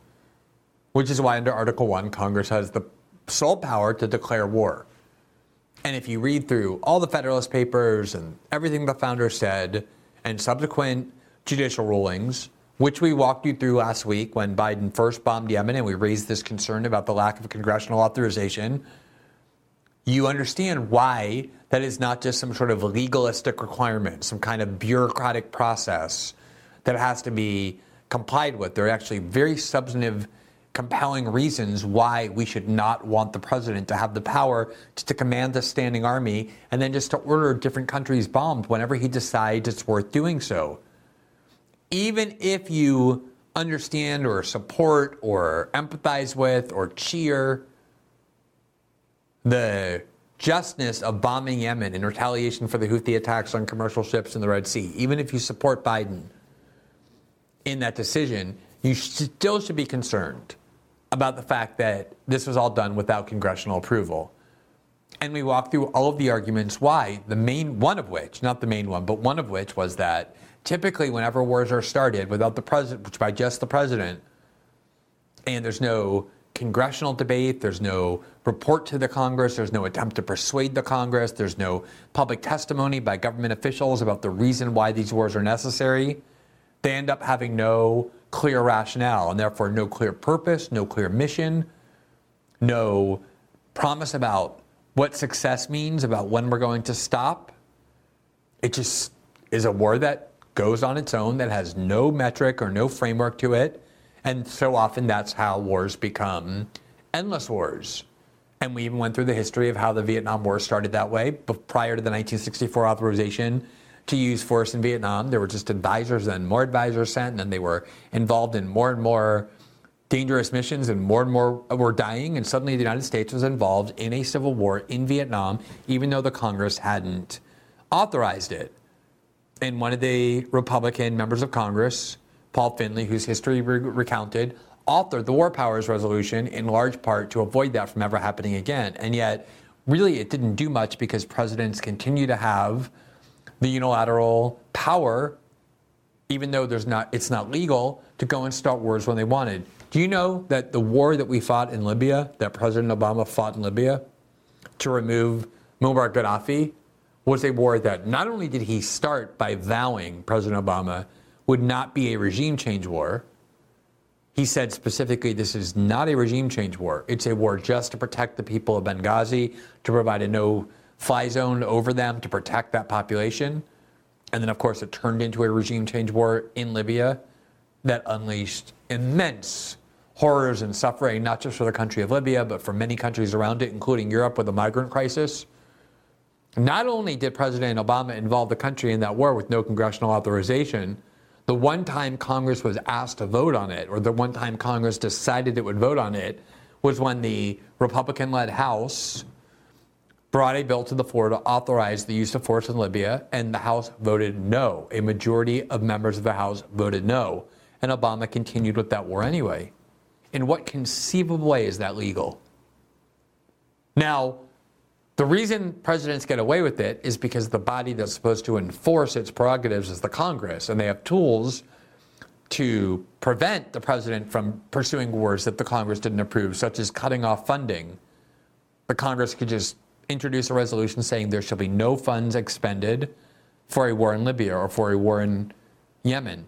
which is why under Article one, Congress has the sole power to declare war. And if you read through all the Federalist Papers and everything the founders said and subsequent judicial rulings, which we walked you through last week when Biden first bombed Yemen and we raised this concern about the lack of congressional authorization, you understand why that is not just some sort of legalistic requirement, some kind of bureaucratic process that has to be complied with. There are actually very substantive, compelling reasons why we should not want the president to have the power to command a standing army and then just to order different countries bombed whenever he decides it's worth doing so. Even if you understand or support or empathize with or cheer the justness of bombing Yemen in retaliation for the Houthi attacks on commercial ships in the Red Sea, even if you support Biden in that decision, you still should be concerned about the fact that this was all done without congressional approval. And we walked through all of the arguments why, the main one of which, not the main one, but one of which was that typically whenever wars are started without the president, which by just the president, and there's no congressional debate, there's no report to the Congress, there's no attempt to persuade the Congress, there's no public testimony by government officials about the reason why these wars are necessary, they end up having no clear rationale and therefore no clear purpose, no clear mission, no promise about what success means, about when we're going to stop. It just is a war that goes on its own, that has no metric or no framework to it. And so often that's how wars become endless wars. And we even went through the history of how the Vietnam War started that way. But prior to the nineteen sixty-four authorization to use force in Vietnam, there were just advisors, then more advisors sent, and then they were involved in more and more dangerous missions, and more and more were dying. And suddenly the United States was involved in a civil war in Vietnam, even though the Congress hadn't authorized it. And one of the Republican members of Congress, Paul Finley, whose history re- recounted, authored the War Powers Resolution in large part to avoid that from ever happening again. And yet, really, it didn't do much because presidents continue to have the unilateral power, even though there's not, it's not legal, to go and start wars when they wanted. Do you know that the war that we fought in Libya, that President Obama fought in Libya to remove Muammar Gaddafi, was a war that not only did he start by vowing, President Obama, would not be a regime change war. He said specifically, this is not a regime change war. It's a war just to protect the people of Benghazi, to provide a no-fly zone over them, to protect that population. And then, of course, it turned into a regime change war in Libya that unleashed immense horrors and suffering, not just for the country of Libya, but for many countries around it, including Europe with the migrant crisis. Not only did President Obama involve the country in that war with no congressional authorization, the one time Congress was asked to vote on it, or the one time Congress decided it would vote on it, was when the Republican-led House brought a bill to the floor to authorize the use of force in Libya, and the House voted no. A majority of members of the House voted no, and Obama continued with that war anyway. In what conceivable way is that legal? Now, the reason presidents get away with it is because the body that's supposed to enforce its prerogatives is the Congress, and they have tools to prevent the president from pursuing wars that the Congress didn't approve, such as cutting off funding. The Congress could just introduce a resolution saying there shall be no funds expended for a war in Libya or for a war in Yemen.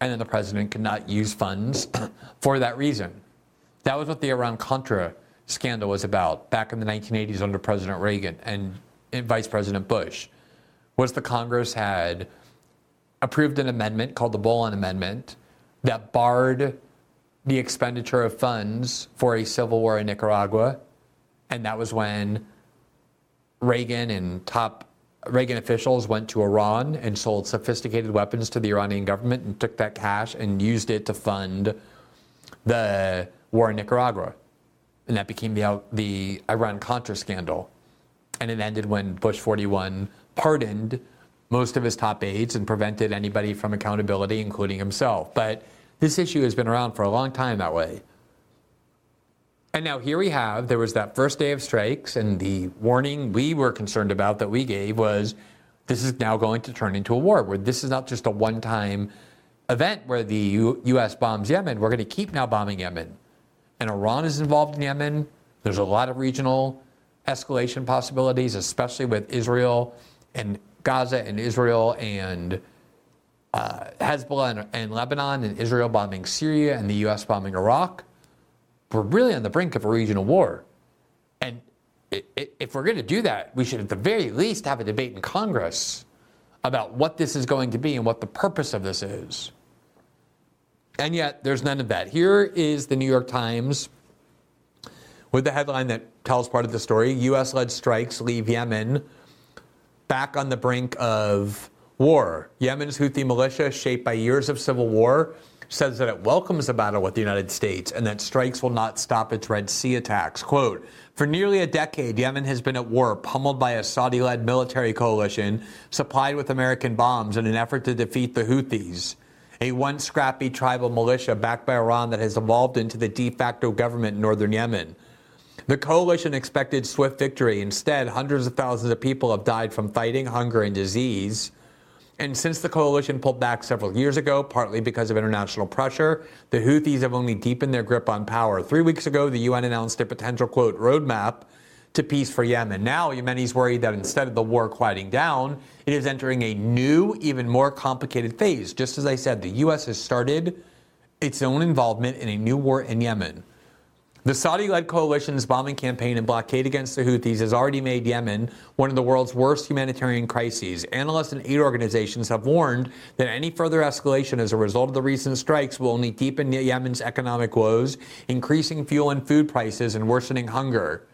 and then the president could not use funds for that reason. That was what the Iran-Contra scandal was about back in the nineteen eighties under President Reagan and Vice President Bush, was the Congress had approved an amendment called the Bolan Amendment that barred the expenditure of funds for a civil war in Nicaragua, and that was when Reagan and top Reagan officials went to Iran and sold sophisticated weapons to the Iranian government and took that cash and used it to fund the war in Nicaragua. And that became the, the Iran-Contra scandal. And it ended when Bush forty-one pardoned most of his top aides and prevented anybody from accountability, including himself. But this issue has been around for a long time that way. And now here we have, there was that first day of strikes, and the warning we were concerned about that we gave was this is now going to turn into a war, where this is not just a one-time event where the U- U.S. bombs Yemen. We're going to keep now bombing Yemen. And Iran is involved in Yemen. There's a lot of regional escalation possibilities, especially with Israel and Gaza and Israel and uh, Hezbollah and, and Lebanon and Israel bombing Syria and the U S bombing Iraq. We're really on the brink of a regional war. And it, it, if we're going to do that, we should at the very least have a debate in Congress about what this is going to be and what the purpose of this is. And yet, there's none of that. Here is the New York Times with the headline that tells part of the story. U S-led strikes leave Yemen back on the brink of war. Yemen's Houthi militia, shaped by years of civil war, says that it welcomes the battle with the United States and that strikes will not stop its Red Sea attacks. Quote, for nearly a decade, Yemen has been at war, pummeled by a Saudi-led military coalition, supplied with American bombs in an effort to defeat the Houthis, a once scrappy tribal militia backed by Iran that has evolved into the de facto government in northern Yemen. The coalition expected swift victory. Instead, hundreds of thousands of people have died from fighting, hunger, and disease. And since the coalition pulled back several years ago, partly because of international pressure, the Houthis have only deepened their grip on power. Three weeks ago, the U N announced a potential, quote, roadmap to peace for Yemen. Now, Yemenis worried that instead of the war quieting down, it is entering a new, even more complicated phase. Just as I said, the U S has started its own involvement in a new war in Yemen. The Saudi-led coalition's bombing campaign and blockade against the Houthis has already made Yemen one of the world's worst humanitarian crises. Analysts and aid organizations have warned that any further escalation as a result of the recent strikes will only deepen Yemen's economic woes, increasing fuel and food prices, and worsening hunger.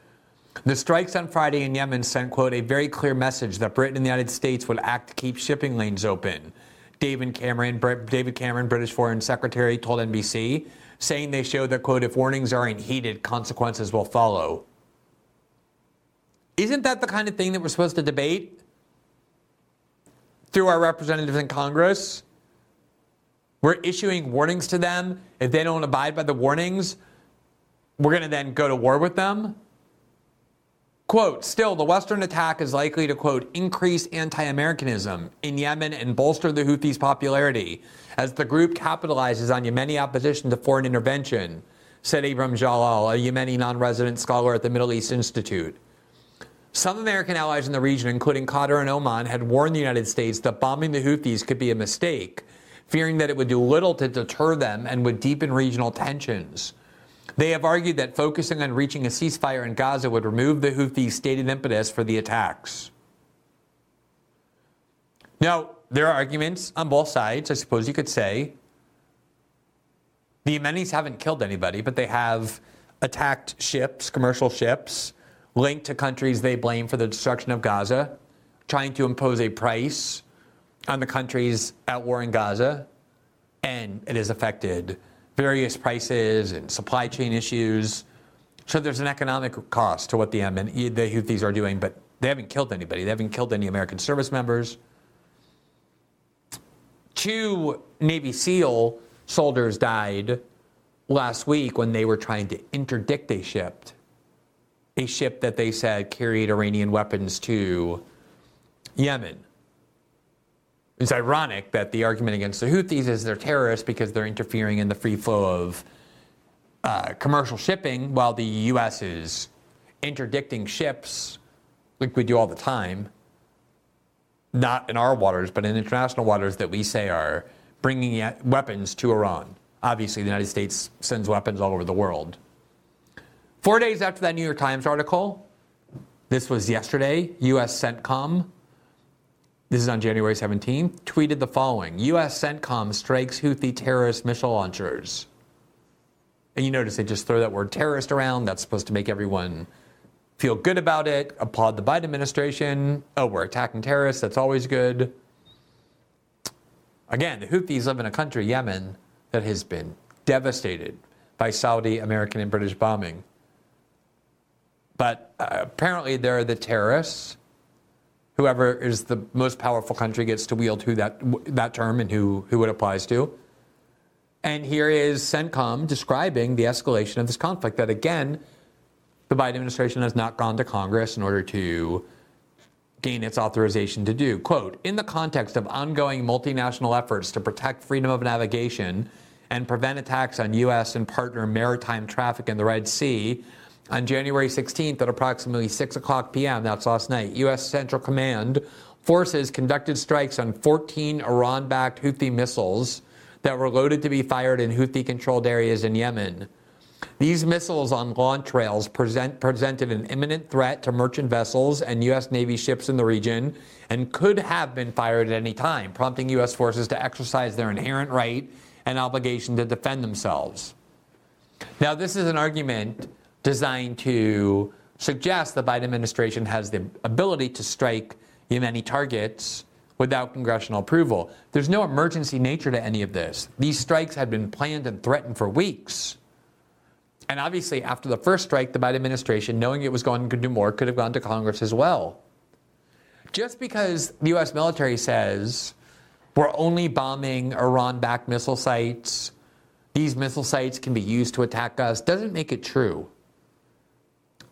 The strikes on Friday in Yemen sent, quote, a very clear message that Britain and the United States would act to keep shipping lanes open. David Cameron, David Cameron, British Foreign Secretary, told N B C, saying they show that, quote, if warnings aren't heeded, consequences will follow. Isn't that the kind of thing that we're supposed to debate through our representatives in Congress? We're issuing warnings to them. If they don't abide by the warnings, we're going to then go to war with them. Quote, still, the Western attack is likely to, quote, increase anti-Americanism in Yemen and bolster the Houthis' popularity as the group capitalizes on Yemeni opposition to foreign intervention, said Ibram Jalal, a Yemeni non-resident scholar at the Middle East Institute. Some American allies in the region, including Qatar and Oman, had warned the United States that bombing the Houthis could be a mistake, fearing that it would do little to deter them and would deepen regional tensions. They have argued that focusing on reaching a ceasefire in Gaza would remove the Houthis' stated impetus for the attacks. Now, there are arguments on both sides, I suppose you could say. The Yemenis haven't killed anybody, but they have attacked ships, commercial ships, linked to countries they blame for the destruction of Gaza, trying to impose a price on the countries at war in Gaza, and it has affected various prices and supply chain issues. So there's an economic cost to what the, Yemen, the Houthis are doing, but they haven't killed anybody. They haven't killed any American service members. Two Navy SEAL soldiers died last week when they were trying to interdict a ship, a ship that they said carried Iranian weapons to Yemen. It's ironic that the argument against the Houthis is they're terrorists because they're interfering in the free flow of uh, commercial shipping while the U S is interdicting ships, like we do all the time, not in our waters, but in international waters that we say are bringing weapons to Iran. Obviously, the United States sends weapons all over the world. Four days after that New York Times article, this was yesterday, U S. CENTCOM, this is on January seventeenth, tweeted the following: U S. CENTCOM strikes Houthi terrorist missile launchers. And you notice they just throw that word terrorist around. That's supposed to make everyone feel good about it, applaud the Biden administration. Oh, we're attacking terrorists. That's always good. Again, the Houthis live in a country, Yemen, that has been devastated by Saudi, American, and British bombing. But uh, apparently they're the terrorists. Whoever is the most powerful country gets to wield who that that term and who, who it applies to. And here is CENTCOM describing the escalation of this conflict that, again, the Biden administration has not gone to Congress in order to gain its authorization to do. Quote, in the context of ongoing multinational efforts to protect freedom of navigation and prevent attacks on U S and partner maritime traffic in the Red Sea, on January sixteenth at approximately six o'clock p.m., that's last night, U S. Central Command forces conducted strikes on fourteen Iran-backed Houthi missiles that were loaded to be fired in Houthi-controlled areas in Yemen. These missiles on launch rails present, presented an imminent threat to merchant vessels and U S. Navy ships in the region and could have been fired at any time, prompting U S forces to exercise their inherent right and obligation to defend themselves. Now, this is an argument designed to suggest the Biden administration has the ability to strike Yemeni targets without congressional approval. There's no emergency nature to any of this. These strikes had been planned and threatened for weeks. And obviously, after the first strike, the Biden administration, knowing it was going to do more, could have gone to Congress as well. Just because the U S military says we're only bombing Iran-backed missile sites, these missile sites can be used to attack us, doesn't make it true.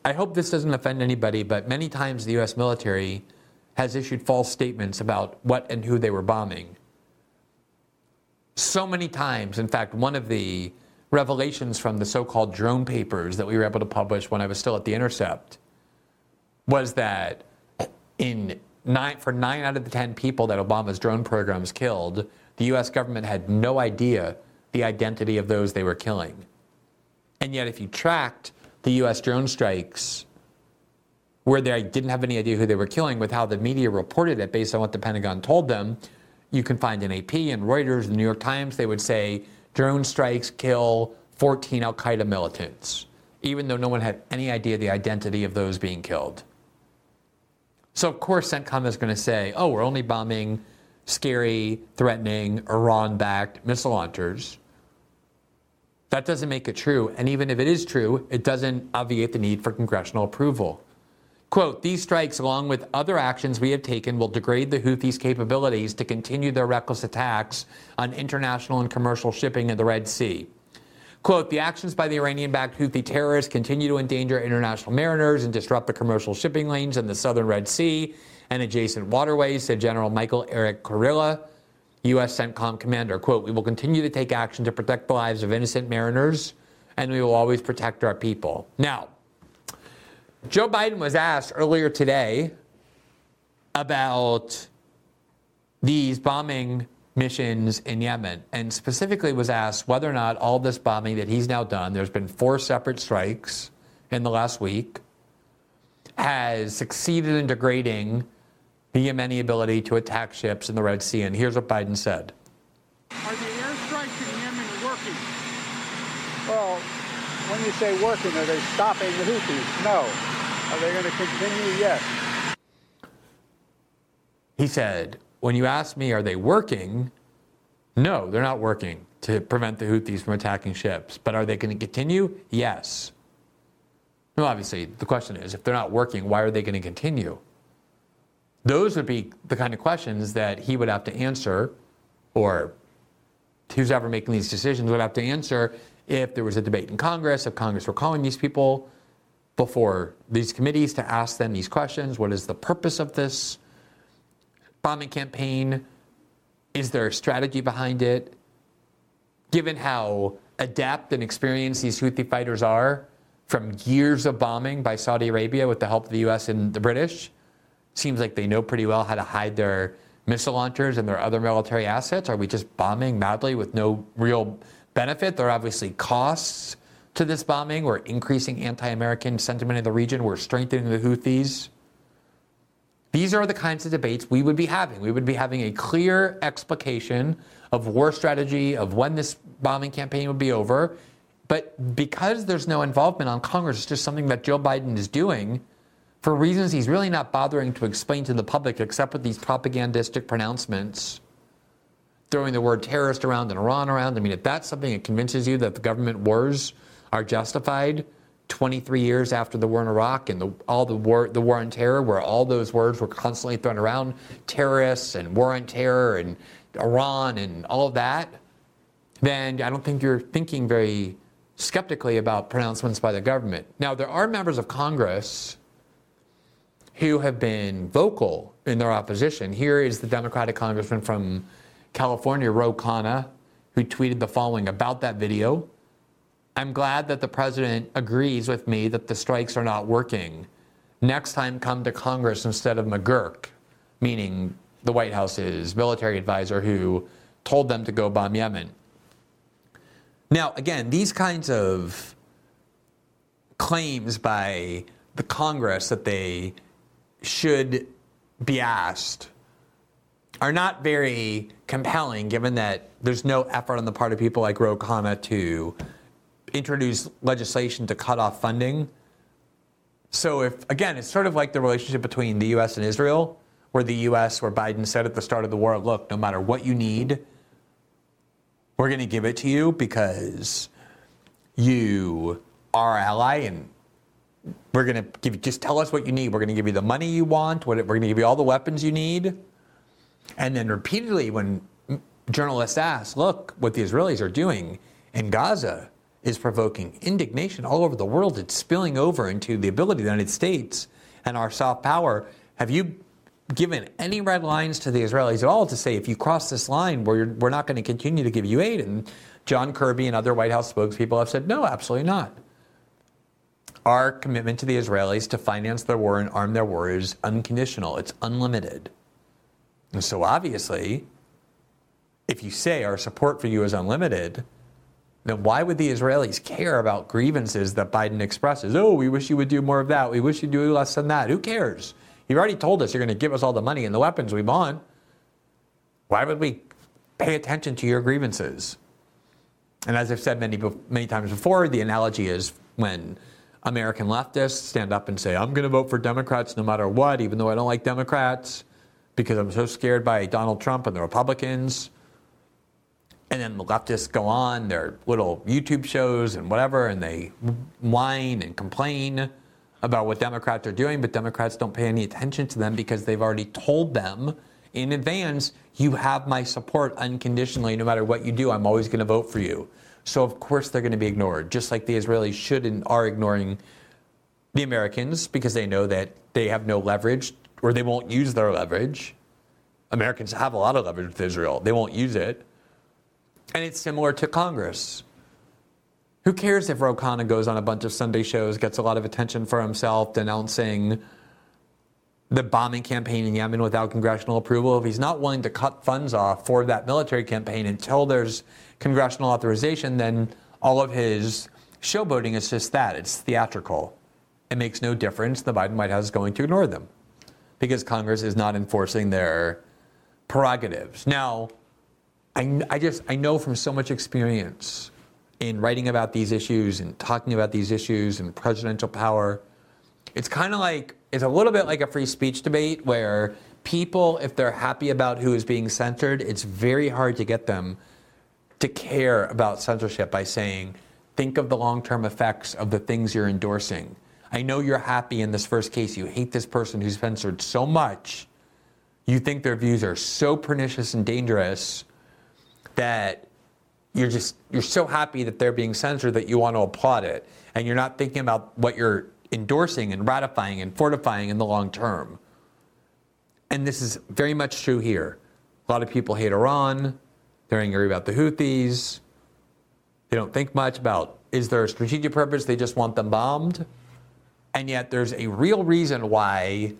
I hope this doesn't offend anybody, but many times the U S military has issued false statements about what and who they were bombing. So many times, in fact, one of the revelations from the so-called drone papers that we were able to publish when I was still at The Intercept was that in nine, for nine out of the ten people that Obama's drone programs killed, the U S government had no idea the identity of those they were killing. And yet if you tracked the U S drone strikes where they didn't have any idea who they were killing with how the media reported it based on what the Pentagon told them, you can find in A P and Reuters, the New York Times, they would say, drone strikes kill fourteen al-Qaeda militants, even though no one had any idea the identity of those being killed. So, of course, CENTCOM is going to say, oh, we're only bombing scary, threatening, Iran-backed missile launchers. That doesn't make it true. And even if it is true, it doesn't obviate the need for congressional approval. Quote, these strikes, along with other actions we have taken, will degrade the Houthis' capabilities to continue their reckless attacks on international and commercial shipping in the Red Sea. Quote, the actions by the Iranian-backed Houthi terrorists continue to endanger international mariners and disrupt the commercial shipping lanes in the southern Red Sea and adjacent waterways, said General Michael Eric Kurilla, U S. CENTCOM commander. Quote, we will continue to take action to protect the lives of innocent mariners, and we will always protect our people. Now, Joe Biden was asked earlier today about these bombing missions in Yemen, and specifically was asked whether or not all this bombing that he's now done, there's been four separate strikes in the last week, has succeeded in degrading the Yemeni ability to attack ships in the Red Sea. And here's what Biden said. Are the airstrikes in Yemen working? Well, when you say working, are they stopping the Houthis? No. Are they going to continue? Yes. He said, when you ask me, are they working? No, they're not working to prevent the Houthis from attacking ships. But are they going to continue? Yes. Well, obviously, the question is, if they're not working, why are they going to continue? Those would be the kind of questions that he would have to answer, or who's ever making these decisions would have to answer if there was a debate in Congress, if Congress were calling these people before these committees to ask them these questions. What is the purpose of this bombing campaign? Is there a strategy behind it? Given how adept and experienced these Houthi fighters are from years of bombing by Saudi Arabia with the help of the U S and the British, seems like they know pretty well how to hide their missile launchers and their other military assets? Are we just bombing madly with no real benefit? There are obviously costs to this bombing. We're increasing anti-American sentiment in the region. We're strengthening the Houthis. These are the kinds of debates we would be having. We would be having a clear explication of war strategy, of when this bombing campaign would be over. But because there's no involvement on Congress, it's just something that Joe Biden is doing for reasons he's really not bothering to explain to the public, except with these propagandistic pronouncements, throwing the word terrorist around and Iran around. I mean, if that's something that convinces you that the government wars are justified twenty-three years after the war in Iraq and the, all the war, the war on terror, where all those words were constantly thrown around, terrorists and war on terror and Iran and all of that, then I don't think you're thinking very skeptically about pronouncements by the government. Now, there are members of Congress who have been vocal in their opposition. Here is the Democratic congressman from California, Ro Khanna, who tweeted the following about that video. "I'm glad that the president agrees with me that the strikes are not working. Next time, come to Congress instead of McGurk," meaning the White House's military advisor who told them to go bomb Yemen. Now, again, these kinds of claims by the Congress that they should be asked are not very compelling, given that there's no effort on the part of people like Ro Khanna to introduce legislation to cut off funding. So if, again, it's sort of like the relationship between the U S and Israel, where the U S, where Biden said at the start of the war, look, no matter what you need, we're going to give it to you because you are our ally, and we're going to give you, just tell us what you need. We're going to give you the money you want. We're going to give you all the weapons you need. And then repeatedly when journalists ask, look, what the Israelis are doing in Gaza is provoking indignation all over the world. It's spilling over into the ability of the United States and our soft power. Have you given any red lines to the Israelis at all to say, if you cross this line, we're, we're not going to continue to give you aid? And John Kirby and other White House spokespeople have said, no, absolutely not. Our commitment to the Israelis to finance their war and arm their war is unconditional. It's unlimited. And so obviously, if you say our support for you is unlimited, then why would the Israelis care about grievances that Biden expresses? Oh, we wish you would do more of that. We wish you'd do less than that. Who cares? You've already told us you're going to give us all the money and the weapons we want. Why would we pay attention to your grievances? And as I've said many, many times before, the analogy is when American leftists stand up and say, I'm going to vote for Democrats no matter what, even though I don't like Democrats, because I'm so scared by Donald Trump and the Republicans. And then the leftists go on their little YouTube shows and whatever, and they whine and complain about what Democrats are doing, but Democrats don't pay any attention to them because they've already told them in advance, you have my support unconditionally. No matter what you do, I'm always going to vote for you. So of course they're going to be ignored, just like the Israelis should and are ignoring the Americans because they know that they have no leverage or they won't use their leverage. Americans have a lot of leverage with Israel. They won't use it. And it's similar to Congress. Who cares if Ro Khanna goes on a bunch of Sunday shows, gets a lot of attention for himself, denouncing the bombing campaign in Yemen without congressional approval? If he's not willing to cut funds off for that military campaign until there's congressional authorization, then all of his showboating is just that. It's theatrical. It makes no difference. The Biden White House is going to ignore them because Congress is not enforcing their prerogatives. Now, I, I just, I know from so much experience in writing about these issues and talking about these issues and presidential power, it's kind of like, it's a little bit like a free speech debate where people, if they're happy about who is being censored, it's very hard to get them to care about censorship by saying, think of the long-term effects of the things you're endorsing. I know you're happy in this first case. You hate this person who's censored so much. You think their views are so pernicious and dangerous that you're just, you're so happy that they're being censored that you want to applaud it. And you're not thinking about what you're endorsing and ratifying and fortifying in the long term. And this is very much true here. A lot of people hate Iran. They're angry about the Houthis. They don't think much about, is there a strategic purpose? They just want them bombed. And yet there's a real reason why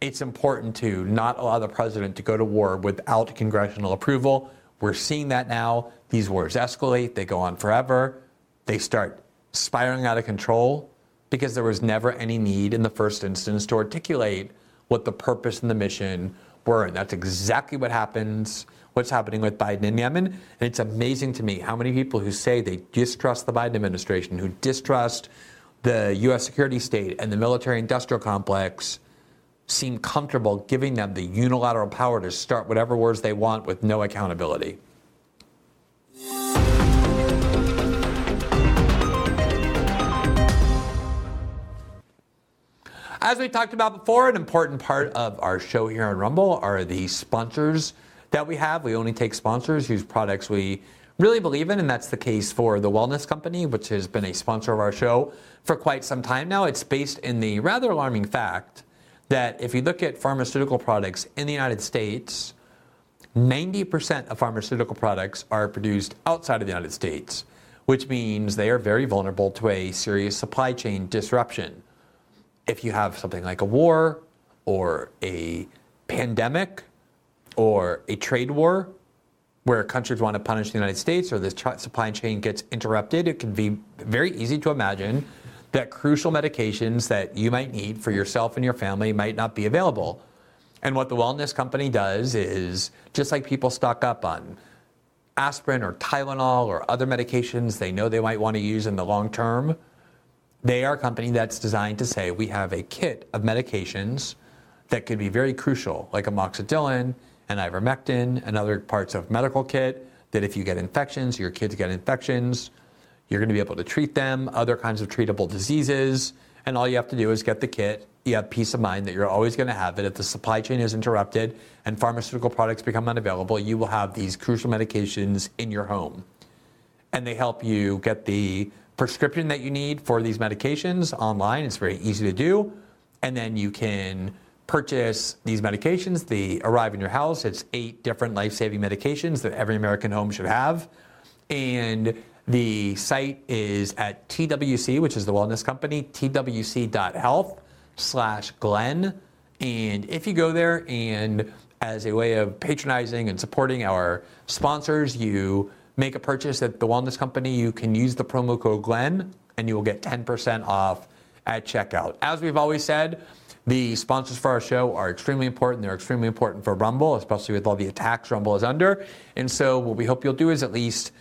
it's important to not allow the president to go to war without congressional approval. We're seeing that now. These wars escalate. They go on forever. They start spiraling out of control because there was never any need in the first instance to articulate what the purpose and the mission were. And that's exactly what happens, what's happening with Biden in Yemen. And it's amazing to me how many people who say they distrust the Biden administration, who distrust the U S security state and the military-industrial complex, seem comfortable giving them the unilateral power to start whatever wars they want with no accountability. As we talked about before, an important part of our show here on Rumble are the sponsors that we have. We only take sponsors whose products we really believe in, and that's the case for The Wellness Company, which has been a sponsor of our show for quite some time now. It's based in the rather alarming fact that if you look at pharmaceutical products in the United States, ninety percent of pharmaceutical products are produced outside of the United States, which means they are very vulnerable to a serious supply chain disruption. If you have something like a war or a pandemic or a trade war where countries want to punish the United States or the supply chain gets interrupted, it can be very easy to imagine that crucial medications that you might need for yourself and your family might not be available. And what The Wellness Company does is, just like people stock up on aspirin or Tylenol or other medications they know they might want to use in the long term, they are a company that's designed to say, we have a kit of medications that could be very crucial, like amoxicillin and ivermectin and other parts of medical kit, that if you get infections, your kids get infections, you're going to be able to treat them, other kinds of treatable diseases, and all you have to do is get the kit. You have peace of mind that you're always going to have it. If the supply chain is interrupted and pharmaceutical products become unavailable, you will have these crucial medications in your home. And they help you get the prescription that you need for these medications online. It's very easy to do. And then you can purchase these medications. They arrive in your house. It's eight different life-saving medications that every American home should have. And the site is at T W C, which is The Wellness Company, T W C dot health slash Glenn. And if you go there, and as a way of patronizing and supporting our sponsors, you make a purchase at The Wellness Company, you can use the promo code Glenn, and you will get ten percent off at checkout. As we've always said, the sponsors for our show are extremely important. They're extremely important for Rumble, especially with all the attacks Rumble is under. And so what we hope you'll do is at least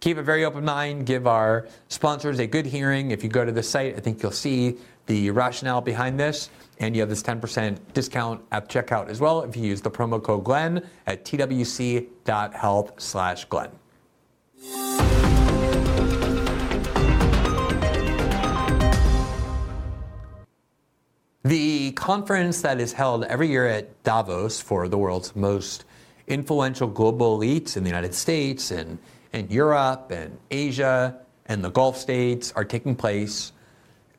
keep a very open mind, give our sponsors a good hearing. If you go to the site, I think you'll see the rationale behind this, and you have this ten percent discount at checkout as well if you use the promo code Glenn at T W C dot health slash Glenn. The conference that is held every year at Davos for the world's most influential global elites in the United States and and Europe and Asia and the Gulf states are taking place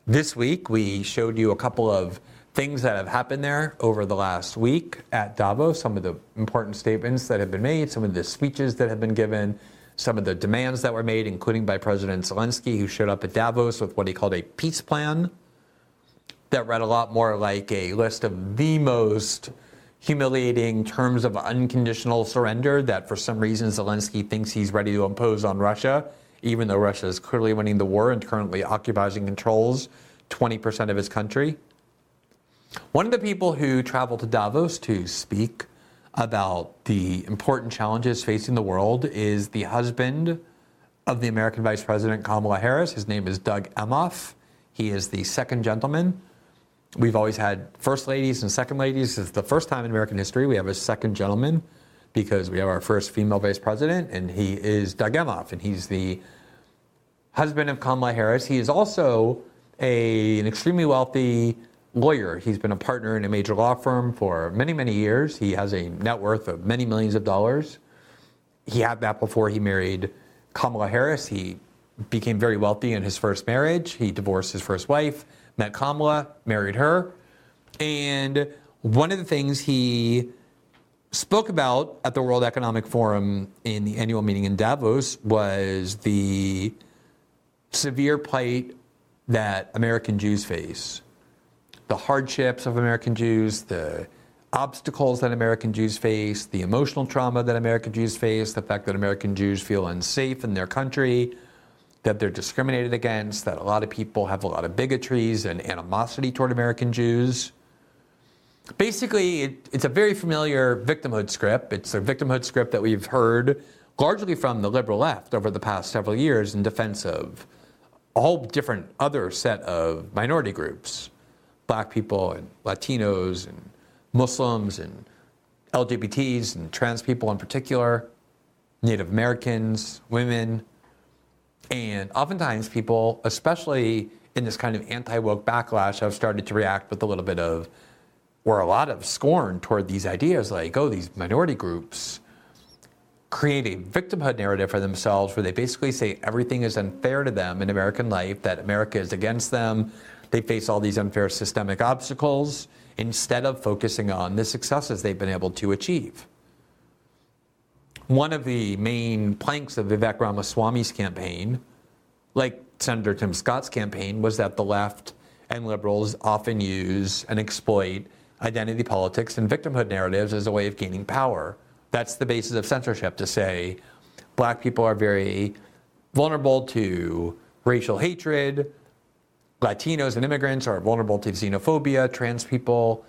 this week. We showed you a couple of things that have happened there over the last week at Davos, some of the important statements that have been made, some of the speeches that have been given, some of the demands that were made, including by President Zelensky, who showed up at Davos with what he called a peace plan that read a lot more like a list of the most humiliating terms of unconditional surrender that for some reason Zelensky thinks he's ready to impose on Russia, even though Russia is clearly winning the war and currently occupies and controls twenty percent of his country. One of the people who traveled to Davos to speak about the important challenges facing the world is the husband of the American Vice President Kamala Harris. His name is Doug Emhoff. He is the second gentleman. We've always had first ladies and second ladies. It's the first time in American history we have a second gentleman because we have our first female vice president, and he is Doug Emhoff, and he's the husband of Kamala Harris. He is also a, an extremely wealthy lawyer. He's been a partner in a major law firm for many, many years. He has a net worth of many millions of dollars. He had that before he married Kamala Harris. He became very wealthy in his first marriage. He divorced his first wife, met Kamala, married her. And one of the things he spoke about at the World Economic Forum in the annual meeting in Davos was the severe plight that American Jews face. the hardships of American Jews, the obstacles that American Jews face, the emotional trauma that American Jews face, the fact that American Jews feel unsafe in their country, that they're discriminated against, that a lot of people have a lot of bigotries and animosity toward American Jews. Basically, it, it's a very familiar victimhood script. It's a victimhood script that we've heard largely from the liberal left over the past several years in defense of a whole different other set of minority groups, black people and Latinos and Muslims and L G B Ts and trans people in particular, Native Americans, women, and oftentimes people, especially in this kind of anti-woke backlash, have started to react with a little bit of, or a lot of scorn toward these ideas like, oh, these minority groups create a victimhood narrative for themselves where they basically say everything is unfair to them in American life, that America is against them, they face all these unfair systemic obstacles, instead of focusing on the successes they've been able to achieve. One of the main planks of Vivek Ramaswamy's campaign, like Senator Tim Scott's campaign, was that the left and liberals often use and exploit identity politics and victimhood narratives as a way of gaining power. That's the basis of censorship, to say black people are very vulnerable to racial hatred, Latinos and immigrants are vulnerable to xenophobia, trans people,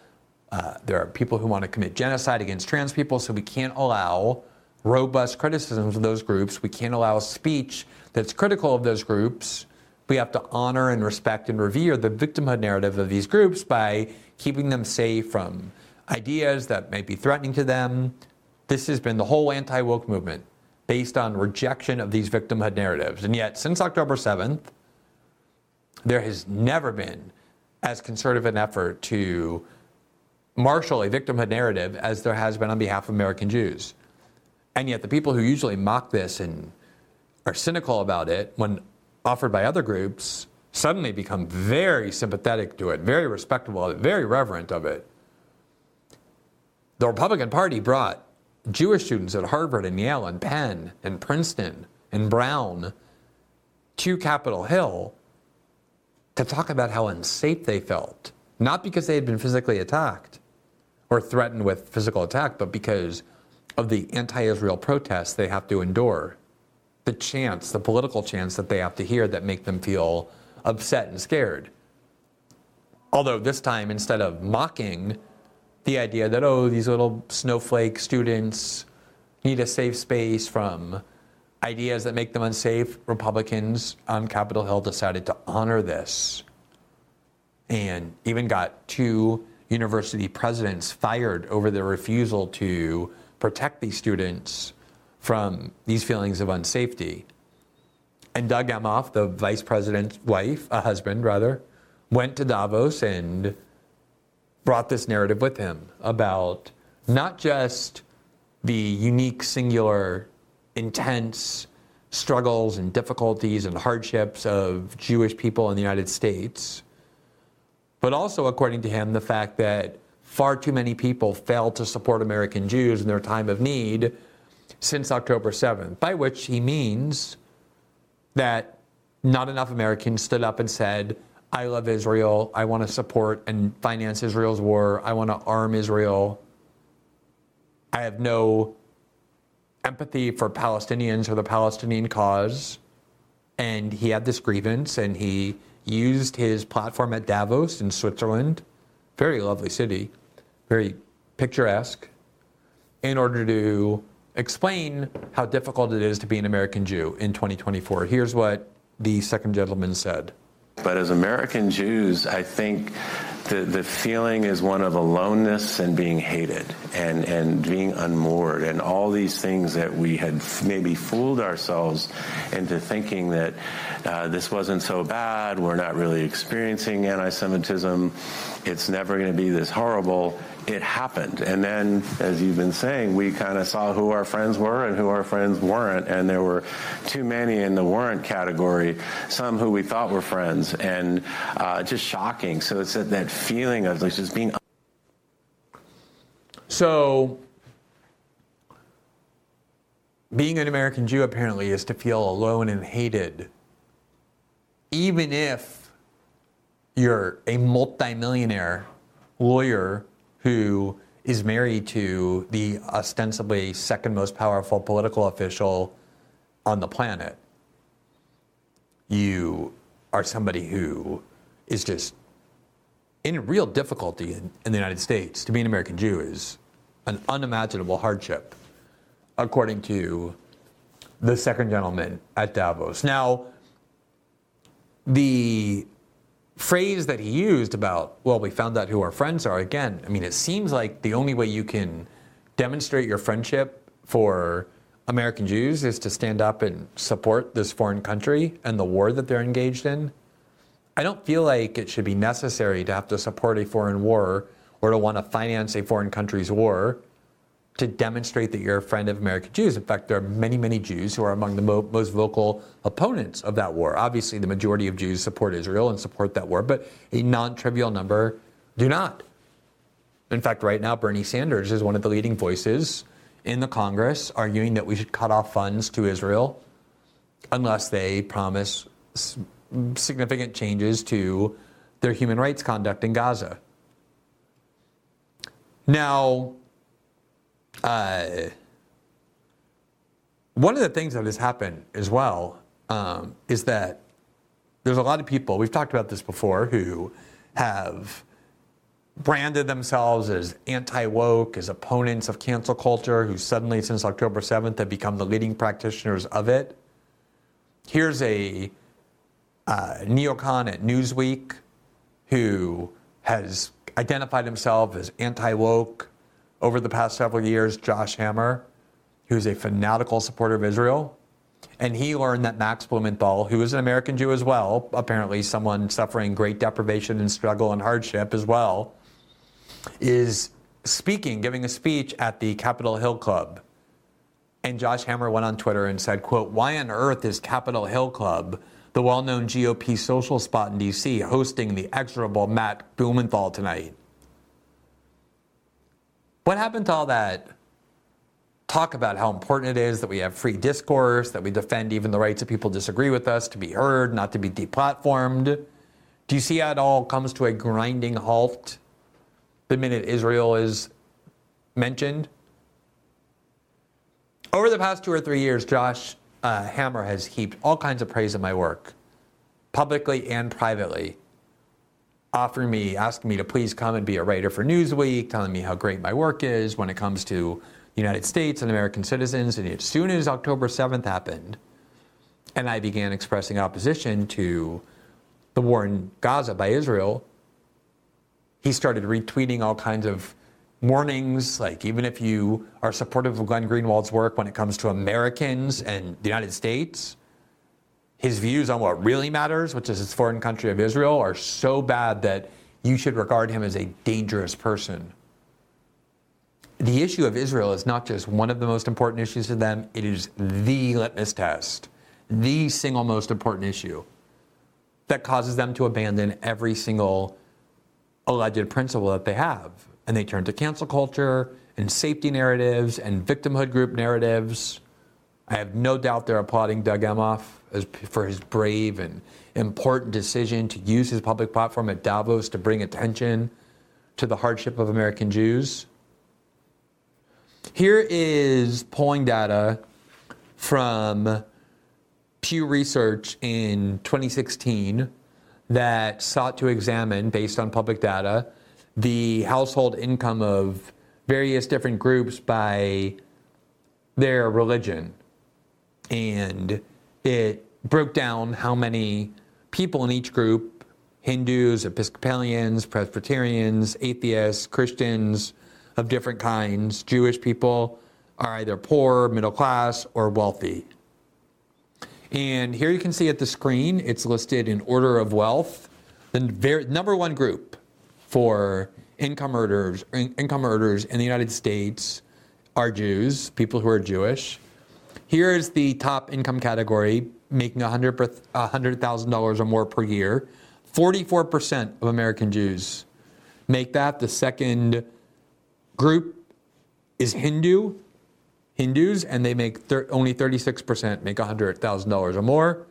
uh, there are people who want to commit genocide against trans people, so we can't allow robust criticisms of those groups. We can't allow speech that's critical of those groups. We have to honor and respect and revere the victimhood narrative of these groups by keeping them safe from ideas that may be threatening to them. This has been the whole anti-woke movement, based on rejection of these victimhood narratives. And yet, since October seventh, there has never been as concerted an effort to marshal a victimhood narrative as there has been on behalf of American Jews. And yet the people who usually mock this and are cynical about it when offered by other groups suddenly become very sympathetic to it, very respectable of it, very reverent of it. The Republican Party brought Jewish students at Harvard and Yale and Penn and Princeton and Brown to Capitol Hill to talk about how unsafe they felt, not because they had been physically attacked or threatened with physical attack, but because of the anti-Israel protests they have to endure, the chants, the political chants that they have to hear that make them feel upset and scared. Although this time, instead of mocking the idea that, oh, these little snowflake students need a safe space from ideas that make them unsafe, Republicans on Capitol Hill decided to honor this and even got two university presidents fired over their refusal to protect these students from these feelings of unsafety. And Doug Emhoff, the vice president's wife, a husband rather, went to Davos and brought this narrative with him about not just the unique, singular, intense struggles and difficulties and hardships of Jewish people in the United States, but also, according to him, the fact that far too many people fail to support American Jews in their time of need since October seventh, by which he means that not enough Americans stood up and said, I love Israel, I want to support and finance Israel's war, I want to arm Israel, I have no empathy for Palestinians or the Palestinian cause. And he had this grievance, and he used his platform at Davos in Switzerland, very lovely city, very picturesque, in order to explain how difficult it is to be an American Jew in twenty twenty-four. Here's what the second gentleman said. But as American Jews, I think the, the feeling is one of aloneness and being hated and, and being unmoored and all these things that we had maybe fooled ourselves into thinking that uh, this wasn't so bad, we're not really experiencing anti-Semitism, it's never going to be this horrible. It happened. And then, as you've been saying, we kind of saw who our friends were and who our friends weren't. And there were too many in the weren't category, some who we thought were friends, and uh, just shocking. So it's that, that feeling of like just being. So being an American Jew apparently is to feel alone and hated, even if you're a multimillionaire lawyer who is married to the ostensibly second most powerful political official on the planet. You are somebody who is just in real difficulty in, in the United States. To be an American Jew is an unimaginable hardship, according to the second gentleman at Davos. Now, the phrase that he used about, well, we found out who our friends are, again, I mean, it seems like the only way you can demonstrate your friendship for American Jews is to stand up and support this foreign country and the war that they're engaged in. I don't feel like it should be necessary to have to support a foreign war or to want to finance a foreign country's war to demonstrate that you're a friend of American Jews. In fact, there are many, many Jews who are among the mo- most vocal opponents of that war. Obviously, the majority of Jews support Israel and support that war, but a non-trivial number do not. In fact, right now, Bernie Sanders is one of the leading voices in the Congress arguing that we should cut off funds to Israel unless they promise s- significant changes to their human rights conduct in Gaza. Now, Uh, one of the things that has happened as well um, is that there's a lot of people, we've talked about this before, who have branded themselves as anti-woke, as opponents of cancel culture, who suddenly, since October seventh, have become the leading practitioners of it. Here's a uh, neocon at Newsweek who has identified himself as anti-woke. Over the past several years, Josh Hammer, who's a fanatical supporter of Israel, and he learned that Max Blumenthal, who is an American Jew as well, apparently someone suffering great deprivation and struggle and hardship as well, is speaking, giving a speech at the Capitol Hill Club. And Josh Hammer went on Twitter and said, quote, "Why on earth is Capitol Hill Club, the well-known G O P social spot in D C, hosting the execrable Max Blumenthal tonight?" What happened to all that talk about how important it is that we have free discourse, that we defend even the rights of people who disagree with us to be heard, not to be deplatformed? Do you see how it all comes to a grinding halt the minute Israel is mentioned? Over the past two or three years, Josh uh, Hammer has heaped all kinds of praise on my work, publicly and privately, offering me, asking me to please come and be a writer for Newsweek, telling me how great my work is when it comes to the United States and American citizens. And as soon as October seventh happened, and I began expressing opposition to the war in Gaza by Israel, he started retweeting all kinds of warnings, like even if you are supportive of Glenn Greenwald's work when it comes to Americans and the United States, his views on what really matters, which is his foreign country of Israel, are so bad that you should regard him as a dangerous person. The issue of Israel is not just one of the most important issues to them, it is the litmus test, the single most important issue that causes them to abandon every single alleged principle that they have. And they turn to cancel culture and safety narratives and victimhood group narratives. I have no doubt they're applauding Doug Emhoff as, for his brave and important decision to use his public platform at Davos to bring attention to the hardship of American Jews. Here is polling data from Pew Research in twenty sixteen that sought to examine, based on public data, the household income of various different groups by their religion. And it broke down how many people in each group, Hindus, Episcopalians, Presbyterians, atheists, Christians of different kinds, Jewish people, are either poor, middle class, or wealthy. And here you can see at the screen, it's listed in order of wealth. The very, number one group for income earners, income earners in the United States are Jews, people who are Jewish. Here is the top income category, making one hundred thousand dollars or more per year. forty-four percent of American Jews make that. The second group is Hindu, Hindus, and they make thir- only thirty-six percent make one hundred thousand dollars or more.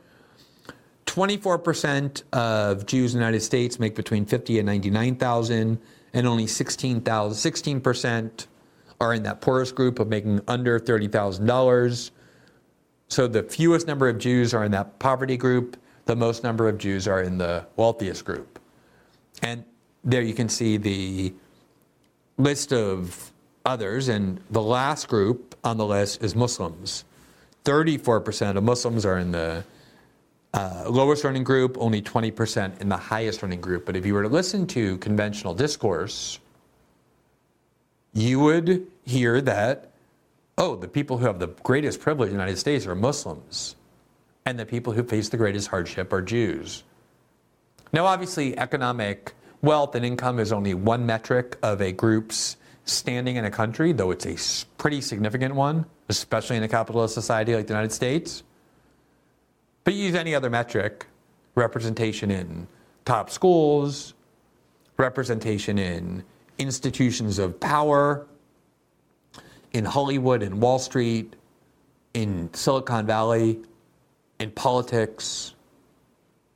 twenty-four percent of Jews in the United States make between fifty and ninety-nine thousand, and only sixteen percent are in that poorest group of making under thirty thousand dollars. So the fewest number of Jews are in that poverty group. The most number of Jews are in the wealthiest group. And there you can see the list of others. And the last group on the list is Muslims. thirty-four percent of Muslims are in the uh, lowest earning group, only twenty percent in the highest earning group. But if you were to listen to conventional discourse, you would hear that, oh, the people who have the greatest privilege in the United States are Muslims, and the people who face the greatest hardship are Jews. Now, obviously, economic wealth and income is only one metric of a group's standing in a country, though it's a pretty significant one, especially in a capitalist society like the United States. But you use any other metric, representation in top schools, representation in institutions of power, in Hollywood and Wall Street, in Silicon Valley, in politics,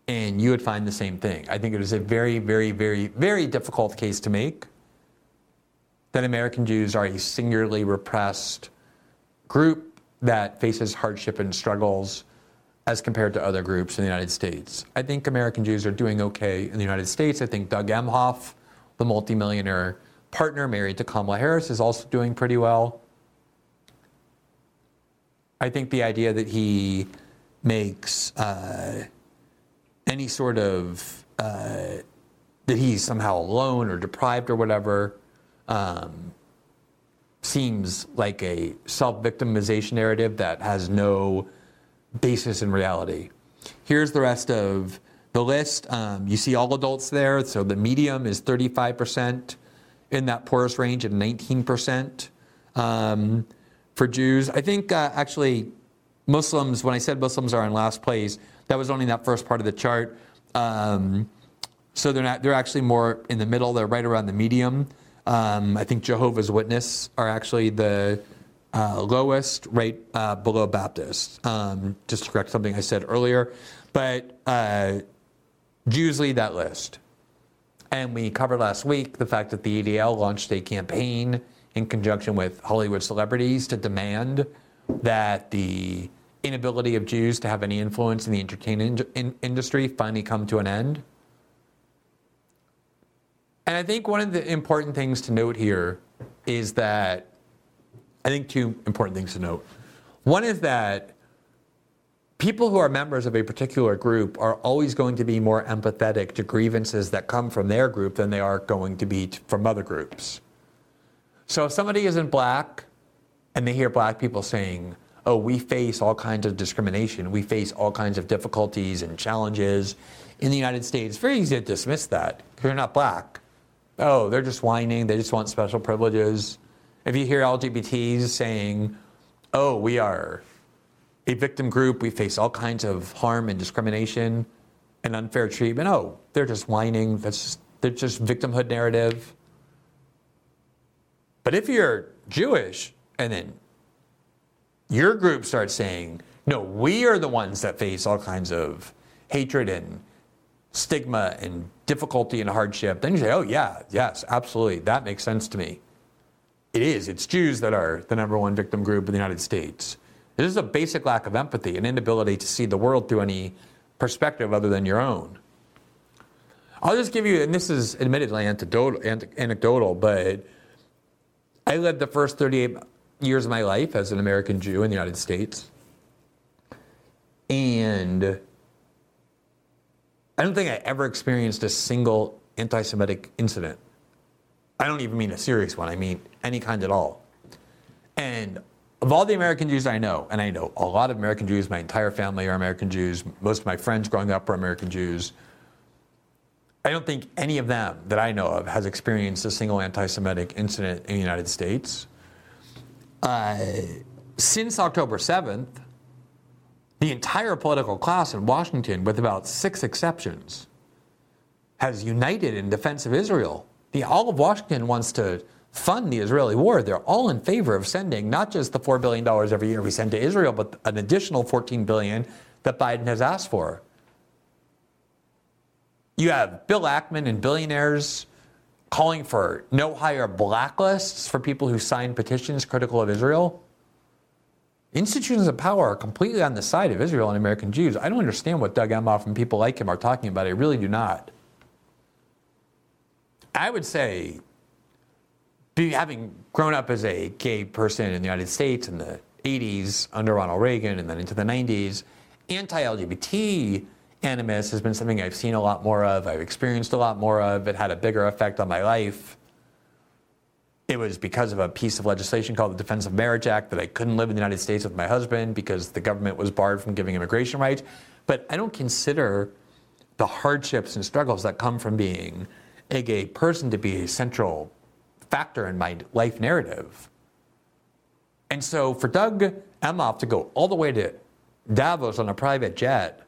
and you would find the same thing. I think it is a very, very, very, very difficult case to make that American Jews are a singularly repressed group that faces hardship and struggles as compared to other groups in the United States. I think American Jews are doing okay in the United States. I think Doug Emhoff, the multimillionaire partner married to Kamala Harris, is also doing pretty well. I think the idea that he makes uh, any sort of, uh, that he's somehow alone or deprived or whatever, um, seems like a self-victimization narrative that has no basis in reality. Here's the rest of the list. Um, you see all adults there. So the medium is thirty-five percent in that poorest range and nineteen percent um, for Jews. I think uh, actually Muslims, when I said Muslims are in last place, that was only in that first part of the chart. Um, so they're not, they're actually more in the middle. They're right around the medium. Um, I think Jehovah's Witnesses are actually the uh, lowest, right uh, below Baptists, um, just to correct something I said earlier. But uh, Jews lead that list. And we covered last week the fact that the A D L launched a campaign in conjunction with Hollywood celebrities to demand that the inability of Jews to have any influence in the entertainment in- industry finally come to an end. And I think one of the important things to note here is that, I think two important things to note. One is that people who are members of a particular group are always going to be more empathetic to grievances that come from their group than they are going to be from other groups. So if somebody isn't black and they hear black people saying, oh, we face all kinds of discrimination, we face all kinds of difficulties and challenges in the United States, it's very easy to dismiss that because you're not black. Oh, they're just whining, they just want special privileges. If you hear L G B Ts saying, oh, we are a victim group, we face all kinds of harm and discrimination and unfair treatment. Oh, they're just whining. That's just, they're just victimhood narrative. But if you're Jewish and then your group starts saying, no, we are the ones that face all kinds of hatred and stigma and difficulty and hardship, then you say, oh yeah, yes, absolutely. That makes sense to me. It is. It's Jews that are the number one victim group in the United States. This is a basic lack of empathy, an inability to see the world through any perspective other than your own. I'll just give you, and this is admittedly anecdotal, but I lived the first thirty-eight years of my life as an American Jew in the United States. And I don't think I ever experienced a single anti-Semitic incident. I don't even mean a serious one. I mean any kind at all. And of all the American Jews I know, and I know a lot of American Jews, my entire family are American Jews, most of my friends growing up were American Jews, I don't think any of them that I know of has experienced a single anti-Semitic incident in the United States. Uh, since October seventh, the entire political class in Washington, with about six exceptions, has united in defense of Israel. The all of Washington wants to fund the Israeli war. They're all in favor of sending not just the four billion dollars every year we send to Israel, but an additional fourteen billion dollars that Biden has asked for. You have Bill Ackman and billionaires calling for no higher blacklists for people who signed petitions critical of Israel. Institutions of power are completely on the side of Israel and American Jews. I don't understand what Doug Emhoff and people like him are talking about. I really do not. I would say, having grown up as a gay person in the United States in the eighties under Ronald Reagan and then into the nineties, anti-L G B T animus has been something I've seen a lot more of. I've experienced a lot more of. It had a bigger effect on my life. It was because of a piece of legislation called the Defense of Marriage Act that I couldn't live in the United States with my husband because the government was barred from giving immigration rights. But I don't consider the hardships and struggles that come from being a gay person to be a central factor in my life narrative. And so for Doug Emhoff to go all the way to Davos on a private jet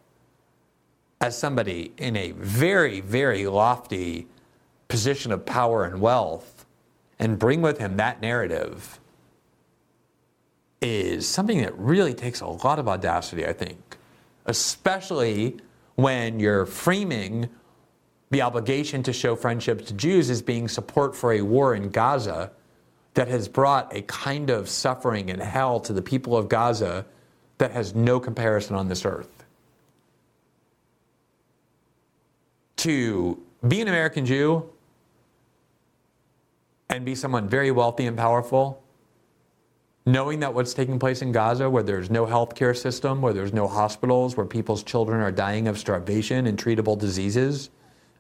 as somebody in a very, very lofty position of power and wealth and bring with him that narrative is something that really takes a lot of audacity, I think, especially when you're framing the obligation to show friendship to Jews as being support for a war in Gaza that has brought a kind of suffering and hell to the people of Gaza that has no comparison on this earth. To be an American Jew and be someone very wealthy and powerful, knowing that what's taking place in Gaza, where there's no healthcare system, where there's no hospitals, where people's children are dying of starvation and treatable diseases,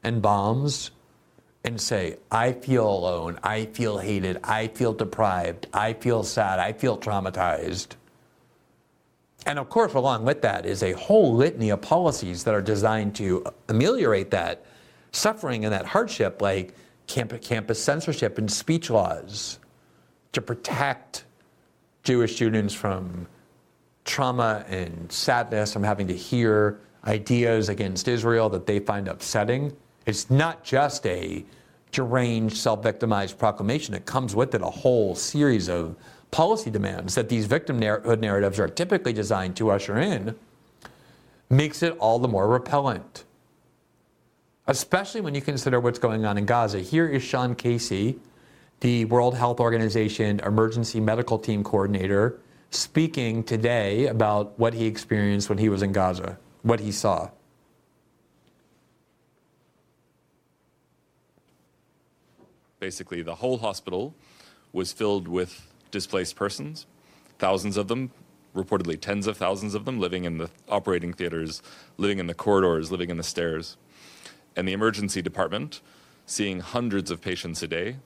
and bombs, and say, I feel alone, I feel hated, I feel deprived, I feel sad, I feel traumatized. And of course, along with that is a whole litany of policies that are designed to ameliorate that suffering and that hardship, like camp- campus censorship and speech laws to protect Jewish students from trauma and sadness, from having to hear ideas against Israel that they find upsetting. It's not just a deranged, self-victimized proclamation. It comes with it a whole series of policy demands that these victimhood narratives are typically designed to usher in, makes it all the more repellent, especially when you consider what's going on in Gaza. Here is Sean Casey, the World Health Organization Emergency Medical Team Coordinator, speaking today about what he experienced when he was in Gaza, what he saw. Basically, the whole hospital was filled with displaced persons, thousands of them, reportedly tens of thousands of them, living in the operating theaters, living in the corridors, living in the stairs. And the emergency department, seeing hundreds of patients a day,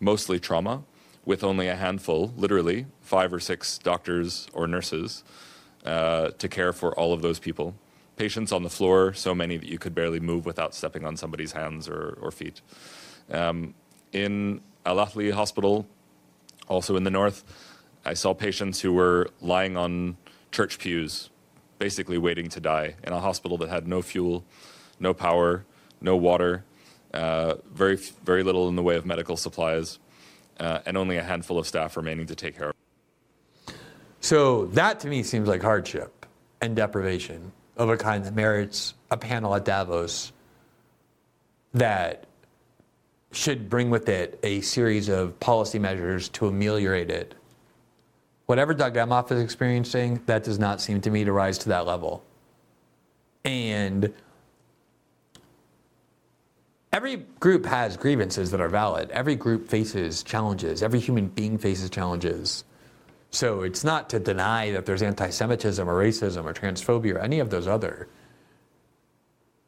mostly trauma, with only a handful, literally five or six doctors or nurses, uh, to care for all of those people. Patients on the floor, so many that you could barely move without stepping on somebody's hands or, or feet. Um, In Al Ahli Hospital, also in the north, I saw patients who were lying on church pews, basically waiting to die in a hospital that had no fuel, no power, no water, uh, very, very little in the way of medical supplies, uh, and only a handful of staff remaining to take care of. So that to me seems like hardship and deprivation of a kind that merits a panel at Davos that should bring with it a series of policy measures to ameliorate it. Whatever Doug Emhoff is experiencing, that does not seem to me to rise to that level. And every group has grievances that are valid. Every group faces challenges. Every human being faces challenges. So it's not to deny that there's anti-Semitism or racism or transphobia or any of those other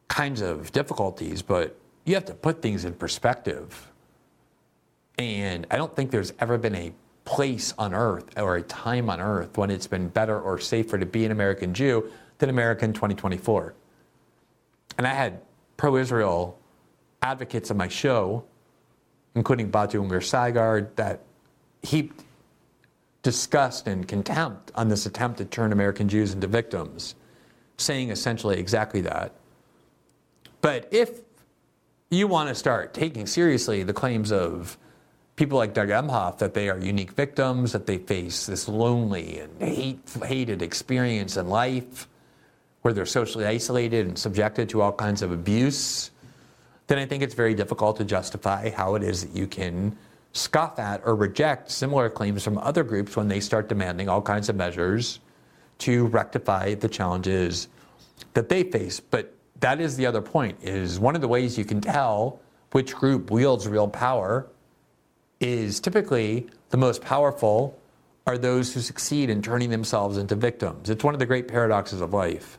kinds of difficulties, but you have to put things in perspective. And I don't think there's ever been a place on earth or a time on earth when it's been better or safer to be an American Jew than America in twenty twenty-four. And I had pro-Israel advocates on my show, including Batu Ungar Saigard, that heaped disgust and contempt on this attempt to turn American Jews into victims, saying essentially exactly that. But if you want to start taking seriously the claims of people like Doug Emhoff that they are unique victims, that they face this lonely and hate, hated experience in life where they're socially isolated and subjected to all kinds of abuse then I think it's very difficult to justify how it is that you can scoff at or reject similar claims from other groups when they start demanding all kinds of measures to rectify the challenges that they face. But that is the other point, is one of the ways you can tell which group wields real power is typically the most powerful are those who succeed in turning themselves into victims. It's one of the great paradoxes of life.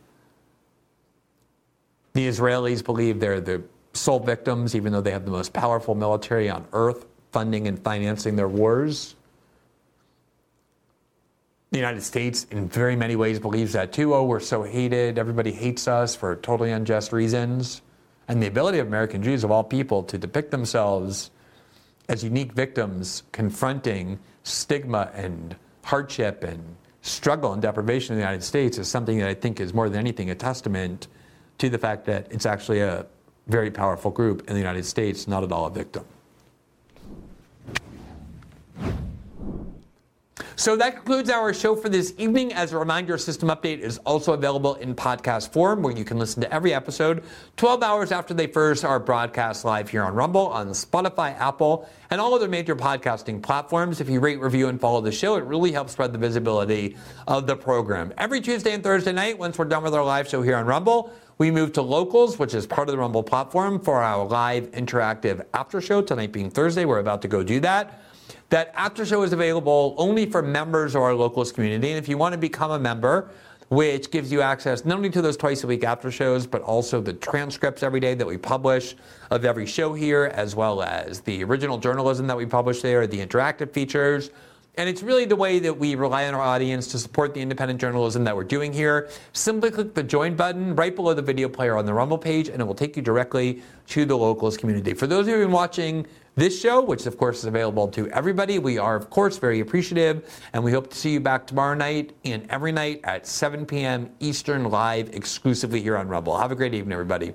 The Israelis believe they're the sole victims, even though they have the most powerful military on earth, funding and financing their wars. The United States, in very many ways, believes that too. Oh, we're so hated. Everybody hates us for totally unjust reasons. And the ability of American Jews, of all people, to depict themselves as unique victims confronting stigma and hardship and struggle and deprivation in the United States is something that I think is more than anything a testament to the fact that it's actually a very powerful group in the United States, not at all a victim. So that concludes our show for this evening. As a reminder, System Update is also available in podcast form, where you can listen to every episode twelve hours after they first are broadcast live here on Rumble, on Spotify, Apple, and all other major podcasting platforms. If you rate, review, and follow the show, it really helps spread the visibility of the program. Every Tuesday and Thursday night, once we're done with our live show here on Rumble, we move to Locals, which is part of the Rumble platform, for our live interactive after show. Tonight being Thursday, we're about to go do that. That after show is available only for members of our Locals community. And if you want to become a member, which gives you access not only to those twice a week after shows, but also the transcripts every day that we publish of every show here, as well as the original journalism that we publish there, the interactive features. And it's really the way that we rely on our audience to support the independent journalism that we're doing here. Simply click the join button right below the video player on the Rumble page, and it will take you directly to the Locals community. For those of you who have been watching this show, which of course is available to everybody, we are of course very appreciative, and we hope to see you back tomorrow night and every night at seven p.m. Eastern, live exclusively here on Rumble. Have a great evening, everybody.